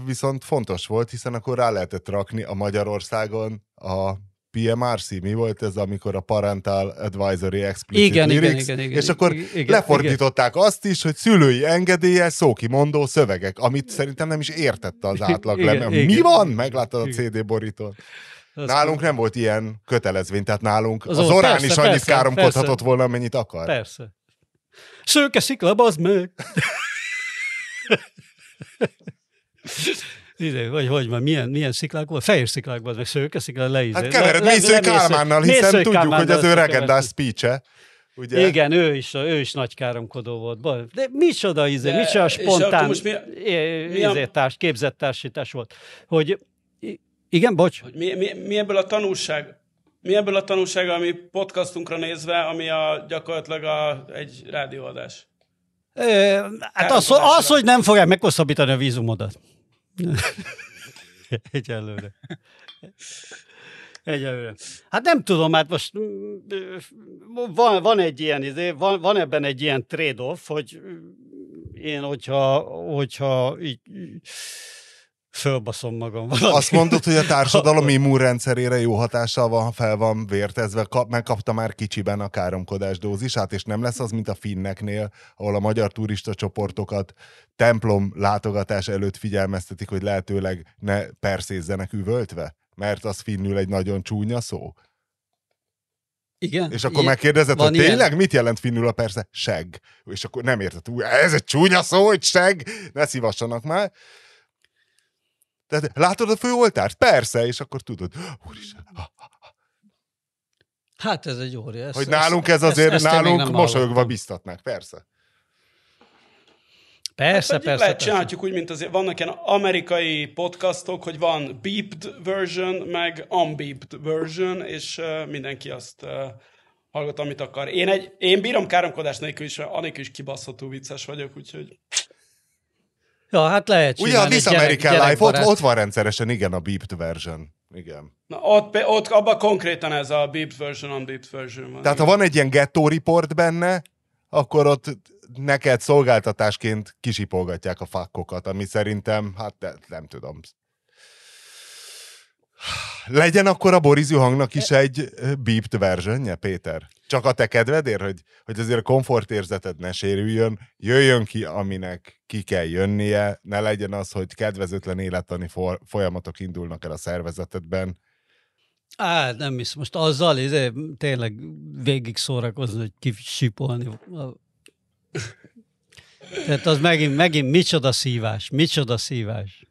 viszont fontos volt, hiszen akkor rá lehetett rakni a Magyarországon a pé em er cé, mi volt ez, amikor a Parental Advisory Explicit igen, Lyrics, igen, igen, és igen, akkor igen, lefordították igen. azt is, hogy szülői engedéllyel szókimondó szövegek, amit szerintem nem is értette az átlag igen, igen, mi van? Megláttad a cé dé borítón. Nálunk nem volt ilyen kötelezvény, tehát nálunk az, az Orán persze, is annyit persze, káromkodhatott persze. volna, amennyit akar. Persze. Szőke szikla, bazd meg! Ide, vagy hogy már milyen, milyen sziklákban? Fehér sziklákban, meg szőke sziklákban leízé. Hát kevered Mészői Kálmánnal, hiszen tudjuk, Kálmánnal hogy az ő legendás speech-e. Ugye? Igen, ő is, ő is nagy káromkodó volt. De micsoda izé, micsoda spontán izétárs, képzett társítás volt. Hogy, igen, bocs? Hogy mi, mi, mi ebből a tanulság? Mi ebből a tanulság, ami podcastunkra nézve, ami a, gyakorlatilag a, egy rádióadás? É, hát az, az, hogy nem fogják meghosszabbítani a vízumodat. Egyelőre. Egyelőre. Hát nem tudom, hát most van, van egy ilyen, van, van ebben egy ilyen trade-off, hogy én, hogyha, hogyha így fölbaszom magam valami. Azt mondod, hogy a társadalom immunrendszerére jó hatással van, ha fel van vértezve, kap, megkapta már kicsiben a káromkodás dózisát, és nem lesz az, mint a finneknél, ahol a magyar turista csoportokat templom látogatás előtt figyelmeztetik, hogy lehetőleg ne perszézzenek üvöltve, mert az finnül egy nagyon csúnya szó. Igen. És akkor megkérdezed, hogy tényleg ilyen? Mit jelent finnül a persze? Segg. És akkor nem érted, ez egy csúnya szó, hogy segg, ne szívassanak már. Tehát látod a főoltárt? Persze, és akkor tudod. Úristen. Hát ez egy óriás. Hogy nálunk ez azért, ezt, ezt nálunk mosolyogva biztatnák, persze. Persze, hát, persze. Lehet persze. Csináljuk úgy, mint azért vannak ilyen amerikai podcastok, hogy van beeped version, meg unbeeped version, és uh, mindenki azt uh, hallgat, amit akar. Én, egy, én bírom káromkodás nélkül is, anélkül is kibaszható vicces vagyok, úgyhogy... Ja, hát lehet. Ugye a This American Life, ott, ott van rendszeresen, igen, a beeped version. Igen. Na, ott, ott abban konkrétan ez a beeped version, unbeeped version van. Tehát igen. Ha van egy ilyen ghetto report benne, akkor ott neked szolgáltatásként kisipolgatják a fakkokat, ami szerintem, hát de, nem tudom. Legyen akkor a Borízű hangnak is egy beeped versionje, Péter? Csak a te kedvedért, hogy, hogy azért a komfortérzeted ne sérüljön, jöjjön ki, aminek ki kell jönnie, ne legyen az, hogy kedvezőtlen élettani for, folyamatok indulnak el a szervezetedben. Á, nem hisz, most azzal izé, tényleg végig szórakozni, hogy kisipolni. Tehát az megint, megint micsoda szívás, micsoda szívás.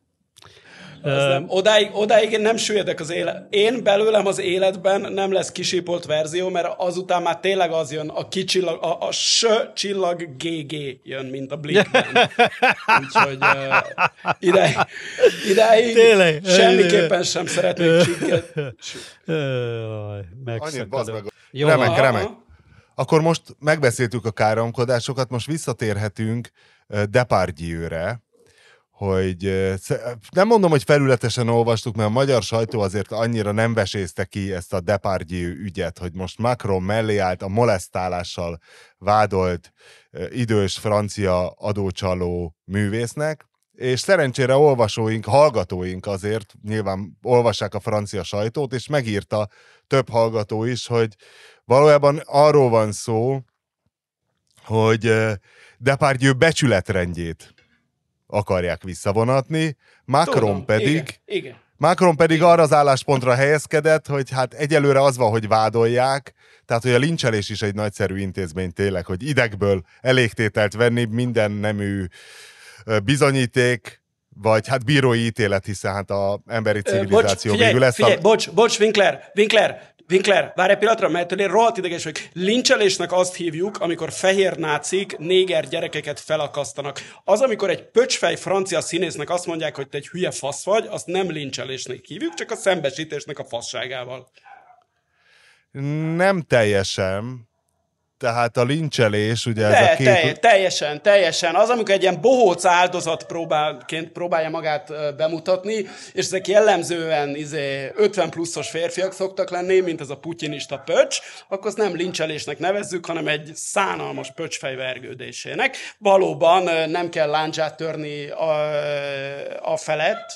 Nem, odáig, odáig én nem süllyedek az élet. Én belőlem az életben nem lesz kisípolt verzió, mert azután már tényleg az jön, a kicsillag, a, a s csillag gé gé jön, mint a Blinkben. Úgyhogy uh, ideig, ideig tényleg, semmiképpen sem szeretnék csíket. Annyit bazd meg. Jó, remek, aha. remek. Akkor most megbeszéltük a káromkodásokat, most visszatérhetünk Depardieu-re, hogy nem mondom, hogy felületesen olvastuk, mert a magyar sajtó azért annyira nem vesézte ki ezt a Depardieu ügyet, hogy most Macron mellé állt a molesztálással vádolt idős francia adócsaló művésznek, és szerencsére olvasóink, hallgatóink azért nyilván olvassák a francia sajtót, és megírta több hallgató is, hogy valójában arról van szó, hogy Depardieu becsületrendjét akarják visszavonatni, Macron Tudom, pedig igen, igen. Macron pedig igen. arra az álláspontra helyezkedett, hogy hát egyelőre az van, hogy vádolják, tehát hogy a lincselés is egy nagyszerű intézmény tényleg, hogy idegből elégtételt venni minden nemű bizonyíték, vagy hát bírói ítélet, hiszen hát az emberi civilizáció Ö, bocs, végül ezt a... Bocs, bocs, Winkler, Winkler! Winkler, várj egy pillanatra, mert én rohadt ideges vagyok. Lincselésnek azt hívjuk, amikor fehér nácik néger gyerekeket felakasztanak. Az, amikor egy pöcsfej francia színésznek azt mondják, hogy te egy hülye fasz vagy, azt nem lincselésnek hívjuk, csak a szembesítésnek a fasságával. Nem teljesen. Tehát a lincselés, ugye De, ez a két... Telj, teljesen, teljesen. Az, amikor egy ilyen bohóc áldozat próbálként próbálja magát bemutatni, és ezek jellemzően izé, ötven pluszos férfiak szoktak lenni, mint ez a putyinista pöcs, akkor azt nem lincselésnek nevezzük, hanem egy szánalmas pöcsfejvergődésének. Valóban nem kell láncsát törni a, a felett,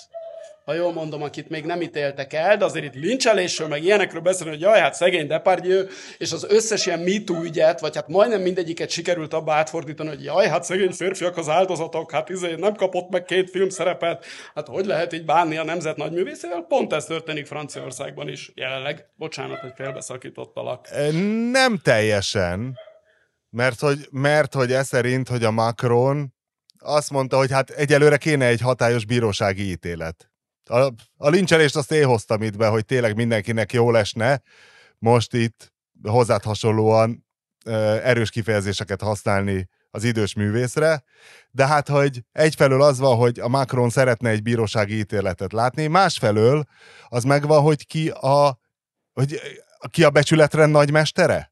ha jól mondom, akit még nem ítéltek el, de azért itt lincselésről, meg ilyenekről beszélni, hogy jaj, hát szegény Depardieu, és az összes ilyen MeToo ügyet, vagy hát majdnem mindegyiket sikerült abba átfordítani, hogy jaj, hát szegény férfiak az áldozatok, hát izé nem kapott meg két filmszerepet, hát hogy lehet így bánni a nemzet nagyművészével? Pont ez történik Franciaországban is jelenleg. Bocsánat, hogy félbeszakítottalak. Nem teljesen, mert hogy, mert, hogy ez szerint, hogy a Macron azt mondta, hogy hát egyelőre kéne egy hatályos bírósági ítélet. A, a lincselést azt én hoztam itt be, hogy tényleg mindenkinek jól esne most itt hozzád hasonlóan e, erős kifejezéseket használni az idős művészre, de hát, hogy egyfelől az van, hogy a Macron szeretne egy bírósági ítéletet látni, másfelől az megvan, hogy ki a, hogy ki a becsületrend nagymestere?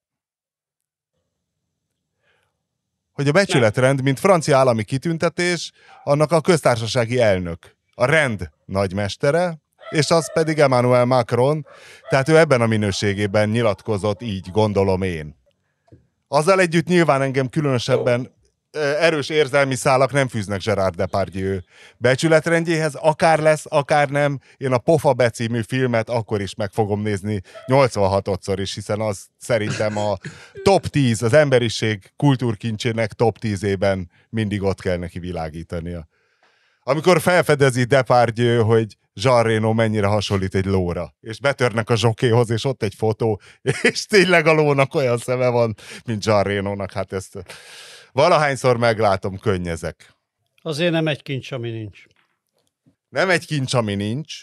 Hogy a becsületrend, mint francia állami kitüntetés, annak a köztársasági elnök. A rend nagymestere, és az pedig Emmanuel Macron, tehát ő ebben a minőségében nyilatkozott, így gondolom én. Azzal együtt nyilván engem különösebben erős érzelmi szálak nem fűznek Gérard Depardieu becsületrendjéhez, akár lesz, akár nem. Én a Pofa Be című filmet akkor is meg fogom nézni nyolcvanhatodszor is, hiszen az szerintem a top tíz, az emberiség kultúrkincsének top tízében mindig ott kell neki világítania. Amikor felfedezi Depardieu, hogy Jean Reno mennyire hasonlít egy lóra, és betörnek a zsokéhoz, és ott egy fotó, és tényleg a lónak olyan szeme van, mint Jean Reno-nak. Hát ezt valahányszor meglátom, könnyezek. Azért nem egy kincs, ami nincs. Nem egy kincs, ami nincs,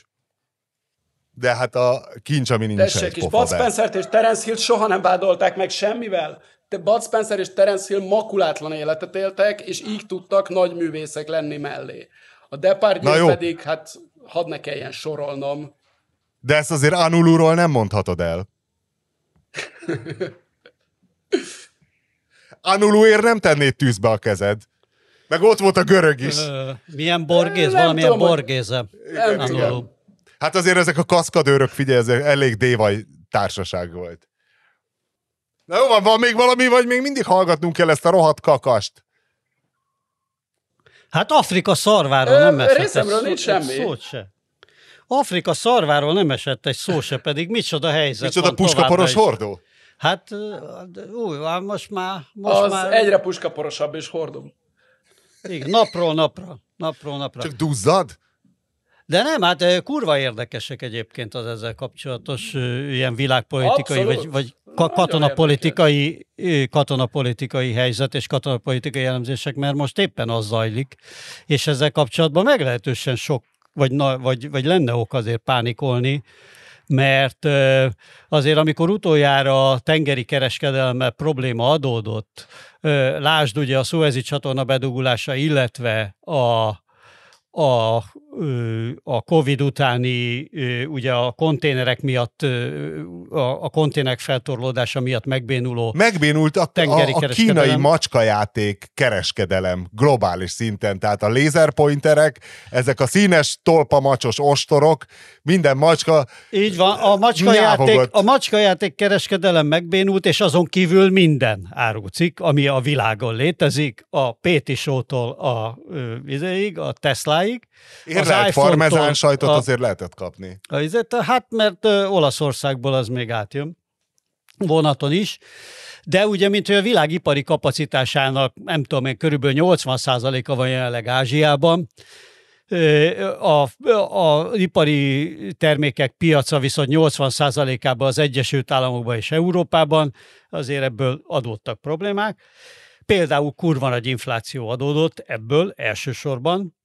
de hát a kincs, ami nincs. Tessék, és Bud Spencert és Terence Hill soha nem vádolták meg semmivel. De Bud Spencer és Terence Hill makulátlan életet éltek, és így tudtak nagy művészek lenni mellé. A Depardieu pedig, hát hadd ne kelljen sorolnom. De ezt azért Anulúról nem mondhatod el. Anulúért nem tennéd tűzbe a kezed. Meg ott volt a görög is. Ö, milyen borgéz? Nem valamilyen tudom, borgéze. Nem tudom. Hát azért ezek a kaszkadőrök, figyelj, elég dévaj társaság volt. Na jó, van, van még valami, vagy még mindig hallgatnunk kell ezt a rohadt kakast? Hát Afrika szarváról nem esett. Részemről nincs semmi. Afrika szarváról nem esett egy szó se, pedig micsoda helyzet. Micsoda puskaporos hordó? Hát új, most már... Most az már... egyre puskaporosabb és hordó. Igen, napról napra. Napról napra. Csak duzzad? De nem, hát kurva érdekesek egyébként az ezzel kapcsolatos ilyen világpolitikai, vagy, vagy katonapolitikai, katonapolitikai helyzet és katonapolitikai elemzések, mert most éppen az zajlik, és ezzel kapcsolatban meglehetősen sok, vagy, vagy, vagy lenne ok azért pánikolni, mert azért amikor utoljára a tengeri kereskedelme probléma adódott, lásd ugye a Szuezi csatorna bedugulása, illetve a A, a Covid utáni, ugye a konténerek miatt, a, a konténerek feltorlódása miatt megbénuló megbénult a, tengeri a, a kínai macskajáték kereskedelem globális szinten, tehát a lézerpointerek, ezek a színes tolpamacsos ostorok, minden macska. Így van, a macskajáték, a macskajáték kereskedelem megbénult, és azon kívül minden árucik, ami a világon létezik, a Péti Show-tól a videig, a Tesla. Érlelt parmezán sajtot a, azért lehetett kapni. A, hát, mert ö, Olaszországból az még átjön, vonaton is, de ugye, mint hogy a világipari kapacitásának, nem tudom én, körülbelül nyolcvan százaléka van jelenleg Ázsiában, A, a, a ipari termékek piaca viszont nyolcvan százalékában az Egyesült Államokban és Európában, azért ebből adódtak problémák. Például kurva nagy infláció adódott ebből elsősorban,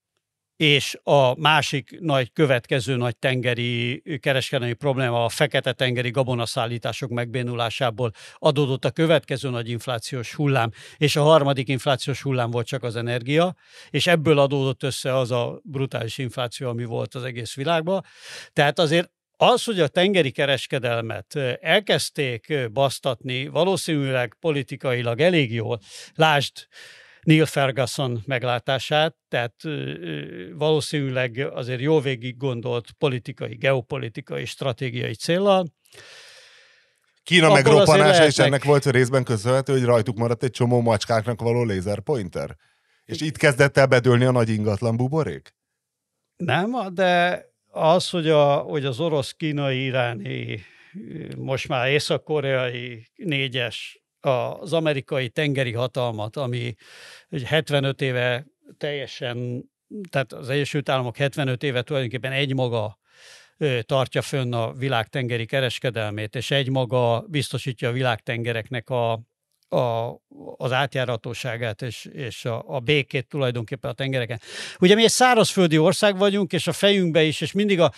és a másik nagy következő nagy tengeri kereskedelmi probléma a fekete-tengeri gabonaszállítások megbénulásából adódott a következő nagy inflációs hullám, és a harmadik inflációs hullám volt csak az energia, és ebből adódott össze az a brutális infláció, ami volt az egész világban. Tehát azért az, hogy a tengeri kereskedelmet elkezdték basztatni, valószínűleg politikailag elég jól, lásd, Neil Ferguson meglátását, tehát valószínűleg azért jó végig gondolt politikai, geopolitikai, stratégiai céllal. Kína akkor megroppanása lehetnek... és ennek volt részben köszönhető, hogy rajtuk maradt egy csomó macskáknak való lézerpointer. És itt kezdett el bedőlni a nagy ingatlan buborék? Nem, de Az, hogy, a, hogy az orosz-kínai, iráni, most már észak-koreai négyes, az amerikai tengeri hatalmat, ami hetvenöt éve teljesen, tehát az Egyesült Államok hetvenöt éve tulajdonképpen egymaga tartja fönn a világtengeri kereskedelmét, és egymaga biztosítja a világtengereknek a, a, az átjáratóságát és, és a, a békét tulajdonképpen a tengereken. Ugye mi egy szárazföldi ország vagyunk, és a fejünkbe is, és mindig a,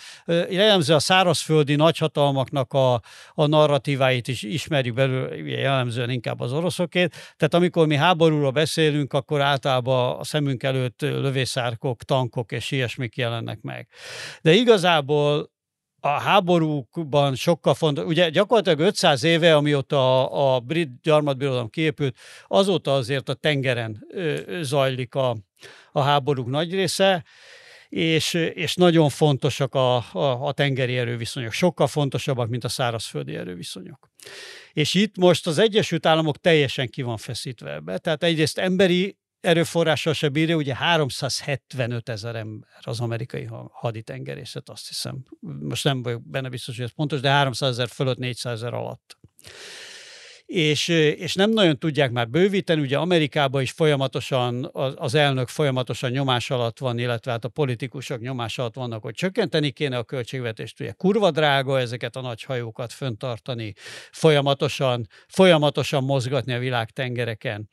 jellemző a szárazföldi nagyhatalmaknak a, a narratíváit is ismerjük belül, jellemzően inkább az oroszokét. Tehát amikor mi háborúról beszélünk, akkor általában a szemünk előtt lövészárkok, tankok és ilyesmik jelennek meg. De igazából a háborúkban sokkal fontos, ugye gyakorlatilag ötszáz éve, amióta a, a brit gyarmatbirodalom kiépült, azóta azért a tengeren ö, zajlik a, a háborúk nagy része, és, és nagyon fontosak a, a, a tengeri erőviszonyok, sokkal fontosabbak, mint a szárazföldi erőviszonyok. És itt most az Egyesült Államok teljesen ki van feszítve ebbe, tehát egyrészt emberi erőforrással se bírja, ugye háromszázhetvenöt ezer ember az amerikai haditengerészet, azt hiszem. Most nem vagyok benne biztos, hogy ez pontos, de háromszázezer fölött, négyszázezer alatt. És, és nem nagyon tudják már bővíteni, ugye Amerikában is folyamatosan, az elnök folyamatosan nyomás alatt van, illetve hát a politikusok nyomás alatt vannak, hogy csökkenteni kéne a költségvetést, ugye kurva drága ezeket a nagy hajókat föntartani, folyamatosan, folyamatosan mozgatni a világtengereken.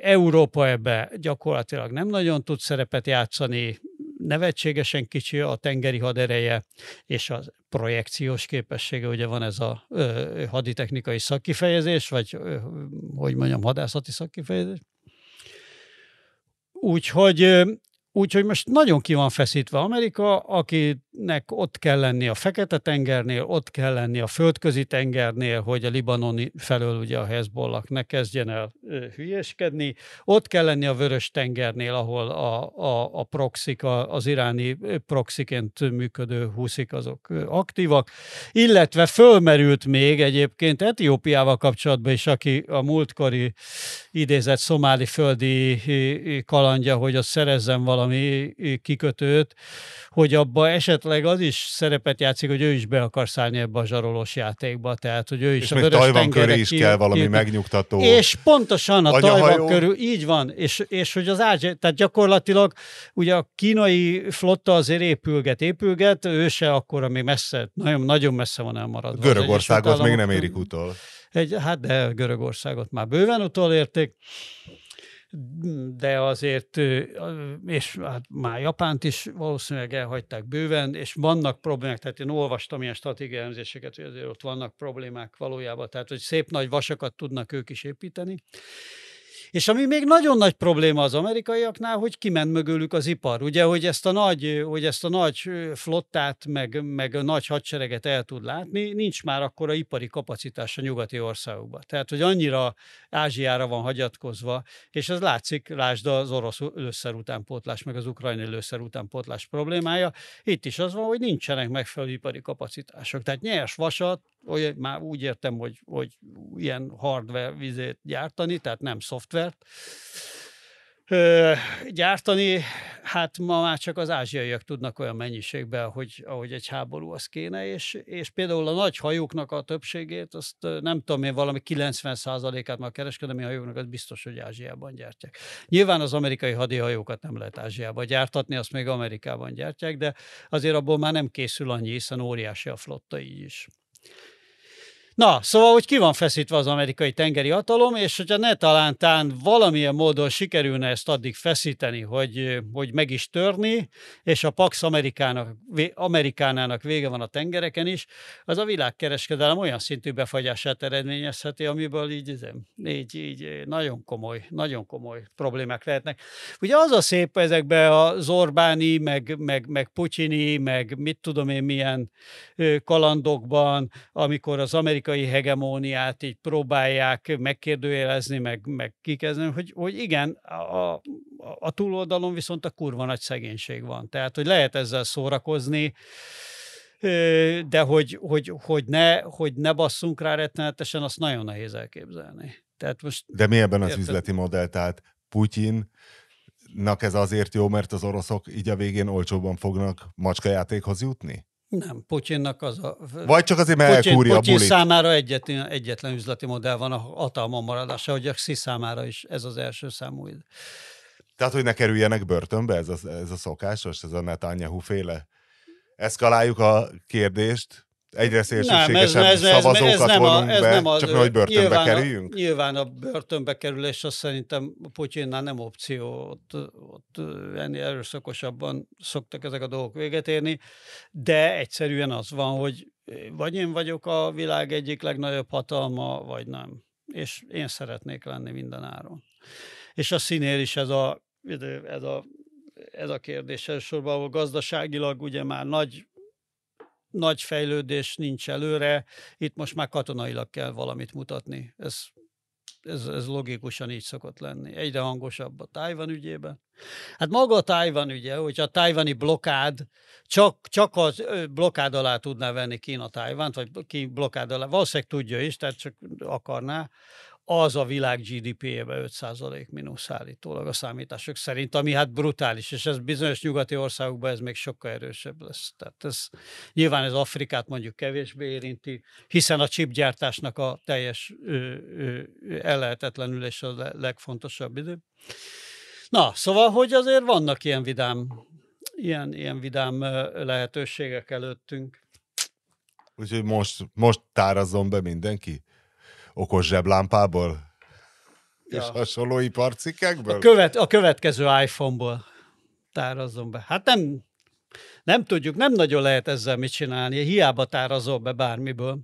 Európa ebbe gyakorlatilag nem nagyon tud szerepet játszani, nevetségesen kicsi a tengeri hadereje, és a projekciós képessége, ugye van ez a ö, haditechnikai szakkifejezés, vagy ö, hogy mondjam, hadászati szakkifejezés. Úgyhogy, ö, úgyhogy most nagyon ki van feszítve Amerika, akinek ott kell lenni a Fekete-tengernél, ott kell lenni a Földközi-tengernél, hogy a libanoni felől ugye a Hezbollah ne kezdjen el hülyeskedni, ott kell lenni a Vörös-tengernél, ahol a, a, a proxik, az iráni proxiként működő huszik, azok aktívak, illetve fölmerült még egyébként Etiópiával kapcsolatban is, aki a múltkori idézett szomáli földi kalandja, hogy az szerezzen valami kikötőt, hogy abba esetleg az is szerepet játszik, hogy ő is be akar szállni ebbe a zsarolós játékba, tehát hogy ő is és a vörös Tajvan körül is kell valami megnyugtató. És pontosan a Tajvan körül, így van, és, és hogy az ázsiai, tehát gyakorlatilag ugye a kínai flotta azért épülget, épülget, ő se akkora még messze, nagyon, nagyon messze van elmaradva. Görögországot még nem érik utol. Egy, hát de Görögországot már bőven utolérték. De azért, és hát már Japánt is valószínűleg elhagyták bőven, és vannak problémák, tehát én olvastam ilyen stratégiai elemzéseket, hogy azért ott vannak problémák valójában, tehát hogy szép nagy vasakat tudnak ők is építeni. És ami még nagyon nagy probléma az amerikaiaknál, hogy kiment mögülük az ipar. Ugye, hogy ezt a nagy, hogy ezt a nagy flottát, meg, meg a nagy hadsereget el tud látni, nincs már akkora ipari kapacitás a nyugati országokban. Tehát, hogy annyira Ázsiára van hagyatkozva, és ez látszik, lásd az orosz lőszerutánpótlás, meg az ukrajnai lőszerutánpótlás problémája. Itt is az van, hogy nincsenek megfelelő ipari kapacitások. Tehát nyers vasat, olyan, már úgy értem, hogy, hogy ilyen hardware vizet gyártani, tehát nem szoftvert Ö, gyártani, hát ma már csak az ázsiaiak tudnak olyan mennyiségben, hogy, ahogy egy háború az kéne, és, és például a nagy hajóknak a többségét, azt nem tudom én, valami kilencven százalékát már a kereskedelmi hajóknak, az biztos, hogy Ázsiában gyártják. Nyilván az amerikai hadihajókat nem lehet Ázsiában gyártatni, azt még Amerikában gyártják, de azért abból már nem készül annyi, hiszen óriási a flotta így is. Na, szóval, hogy ki van feszítve az amerikai tengeri hatalom, és hogyha ne talántán valamilyen módon sikerülne ezt addig feszíteni, hogy, hogy meg is törni, és a Pax Amerikának, Amerikánának vége van a tengereken is, az a világkereskedelem olyan szintű befagyását eredményezheti, amiből így, így, így nagyon komoly, nagyon komoly problémák lehetnek. Ugye az a szép ezekben az Orbáni, meg, meg, meg Putyini, meg mit tudom én milyen kalandokban, amikor az amerikai hegemóniát így próbálják megkérdőjelezni, meg, meg kikezdeni, hogy, hogy igen, a, a túloldalon viszont a kurva nagy szegénység van. Tehát, hogy lehet ezzel szórakozni, de hogy, hogy, hogy, ne, hogy ne basszunk rá rettenetesen, azt nagyon nehéz elképzelni. Tehát most, de mi ebben az üzleti modell? Tehát Putyin Nak ez azért jó, mert az oroszok így a végén olcsóban fognak macskajátékhoz jutni? Nem, Putyinnak az a... Vagy csak azért, mert Putyin, elkúrja Putyin a bulit. Számára egyetlen, egyetlen üzleti modell van a hatalma maradása, hogy a Xi számára is ez az első számú idő. Tehát, hogy ne kerüljenek börtönbe, ez a, ez a szokásos, ez a Netanyahu-féle. Eszkaláljuk a kérdést, egyre szélsőségesebb szavazókat vonunk be, csak hogy börtönbe kerüljünk? Nyilván a börtönbe kerülés az szerintem Putyinnál nem opció, ott, ott ennél erőszakosabban szoktak ezek a dolgok véget érni, de egyszerűen az van, hogy vagy én vagyok a világ egyik legnagyobb hatalma, vagy nem. És én szeretnék lenni minden áron. És a színél is ez a, ez a, ez a kérdés elsősorban, ahol gazdaságilag ugye már nagy, nagy fejlődés nincs előre, itt most már katonailag kell valamit mutatni. Ez, ez, ez logikusan így szokott lenni. Egyre hangosabb a Tajvan ügyében. Hát maga a Tajvan ügye, hogyha a tajvani blokád, csak, csak az blokád alá tudná venni Kína Tajvant, vagy ki blokád alá, valószínűleg tudja is, tehát csak akarná, az a világ gé dé pé-jében öt százalék mínusz állítólag a számítások szerint, ami hát brutális, és ez bizonyos nyugati országokban ez még sokkal erősebb lesz. Tehát ez, nyilván ez Afrikát mondjuk kevésbé érinti, hiszen a chipgyártásnak a teljes ellehetetlenülése a legfontosabb idő. Na, szóval, hogy azért vannak ilyen vidám, ilyen, ilyen vidám lehetőségek előttünk. Úgyhogy most, most tárazzon be mindenki? Okos zseblámpából? Ja. És hasonló iparcikkekből? A, követ, a következő iPhone-ból tárazzon be. Hát nem, nem tudjuk, nem nagyon lehet ezzel mit csinálni. Hiába tárazol be bármiből.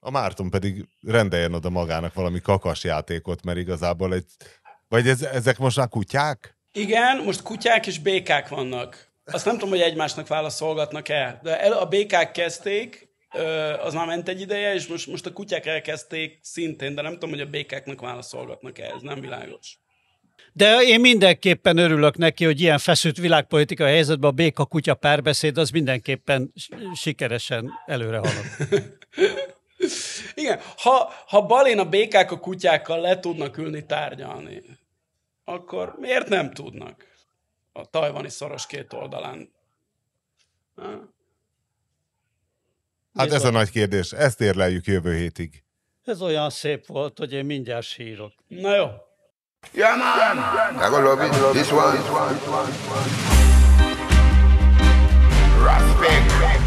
A Márton pedig rendeljen oda magának valami kakasjátékot, mert igazából egy... Vagy ez, ezek most már kutyák? Igen, most kutyák és békák vannak. Azt nem tudom, hogy egymásnak válaszolgatnak-e. De el, a békák kezdték... az már ment egy ideje, és most, most a kutyák elkezdték szintén, de nem tudom, hogy a békáknak válaszolgatnak ehhez, nem világos. De én mindenképpen örülök neki, hogy ilyen feszült világpolitikai helyzetben a béka-kutya párbeszéd az mindenképpen sikeresen előre halad. Igen, ha, ha balén a békák a kutyákkal le tudnak ülni tárgyalni, akkor miért nem tudnak a tajvani szoros két oldalán? Ha? Hát bizony. Ez a nagy kérdés. Ezt érleljük jövő hétig. Ez olyan szép volt, hogy én mindjárt sírok. Na jó. Yeah, man. I go love it. This one. This one. This one. This one.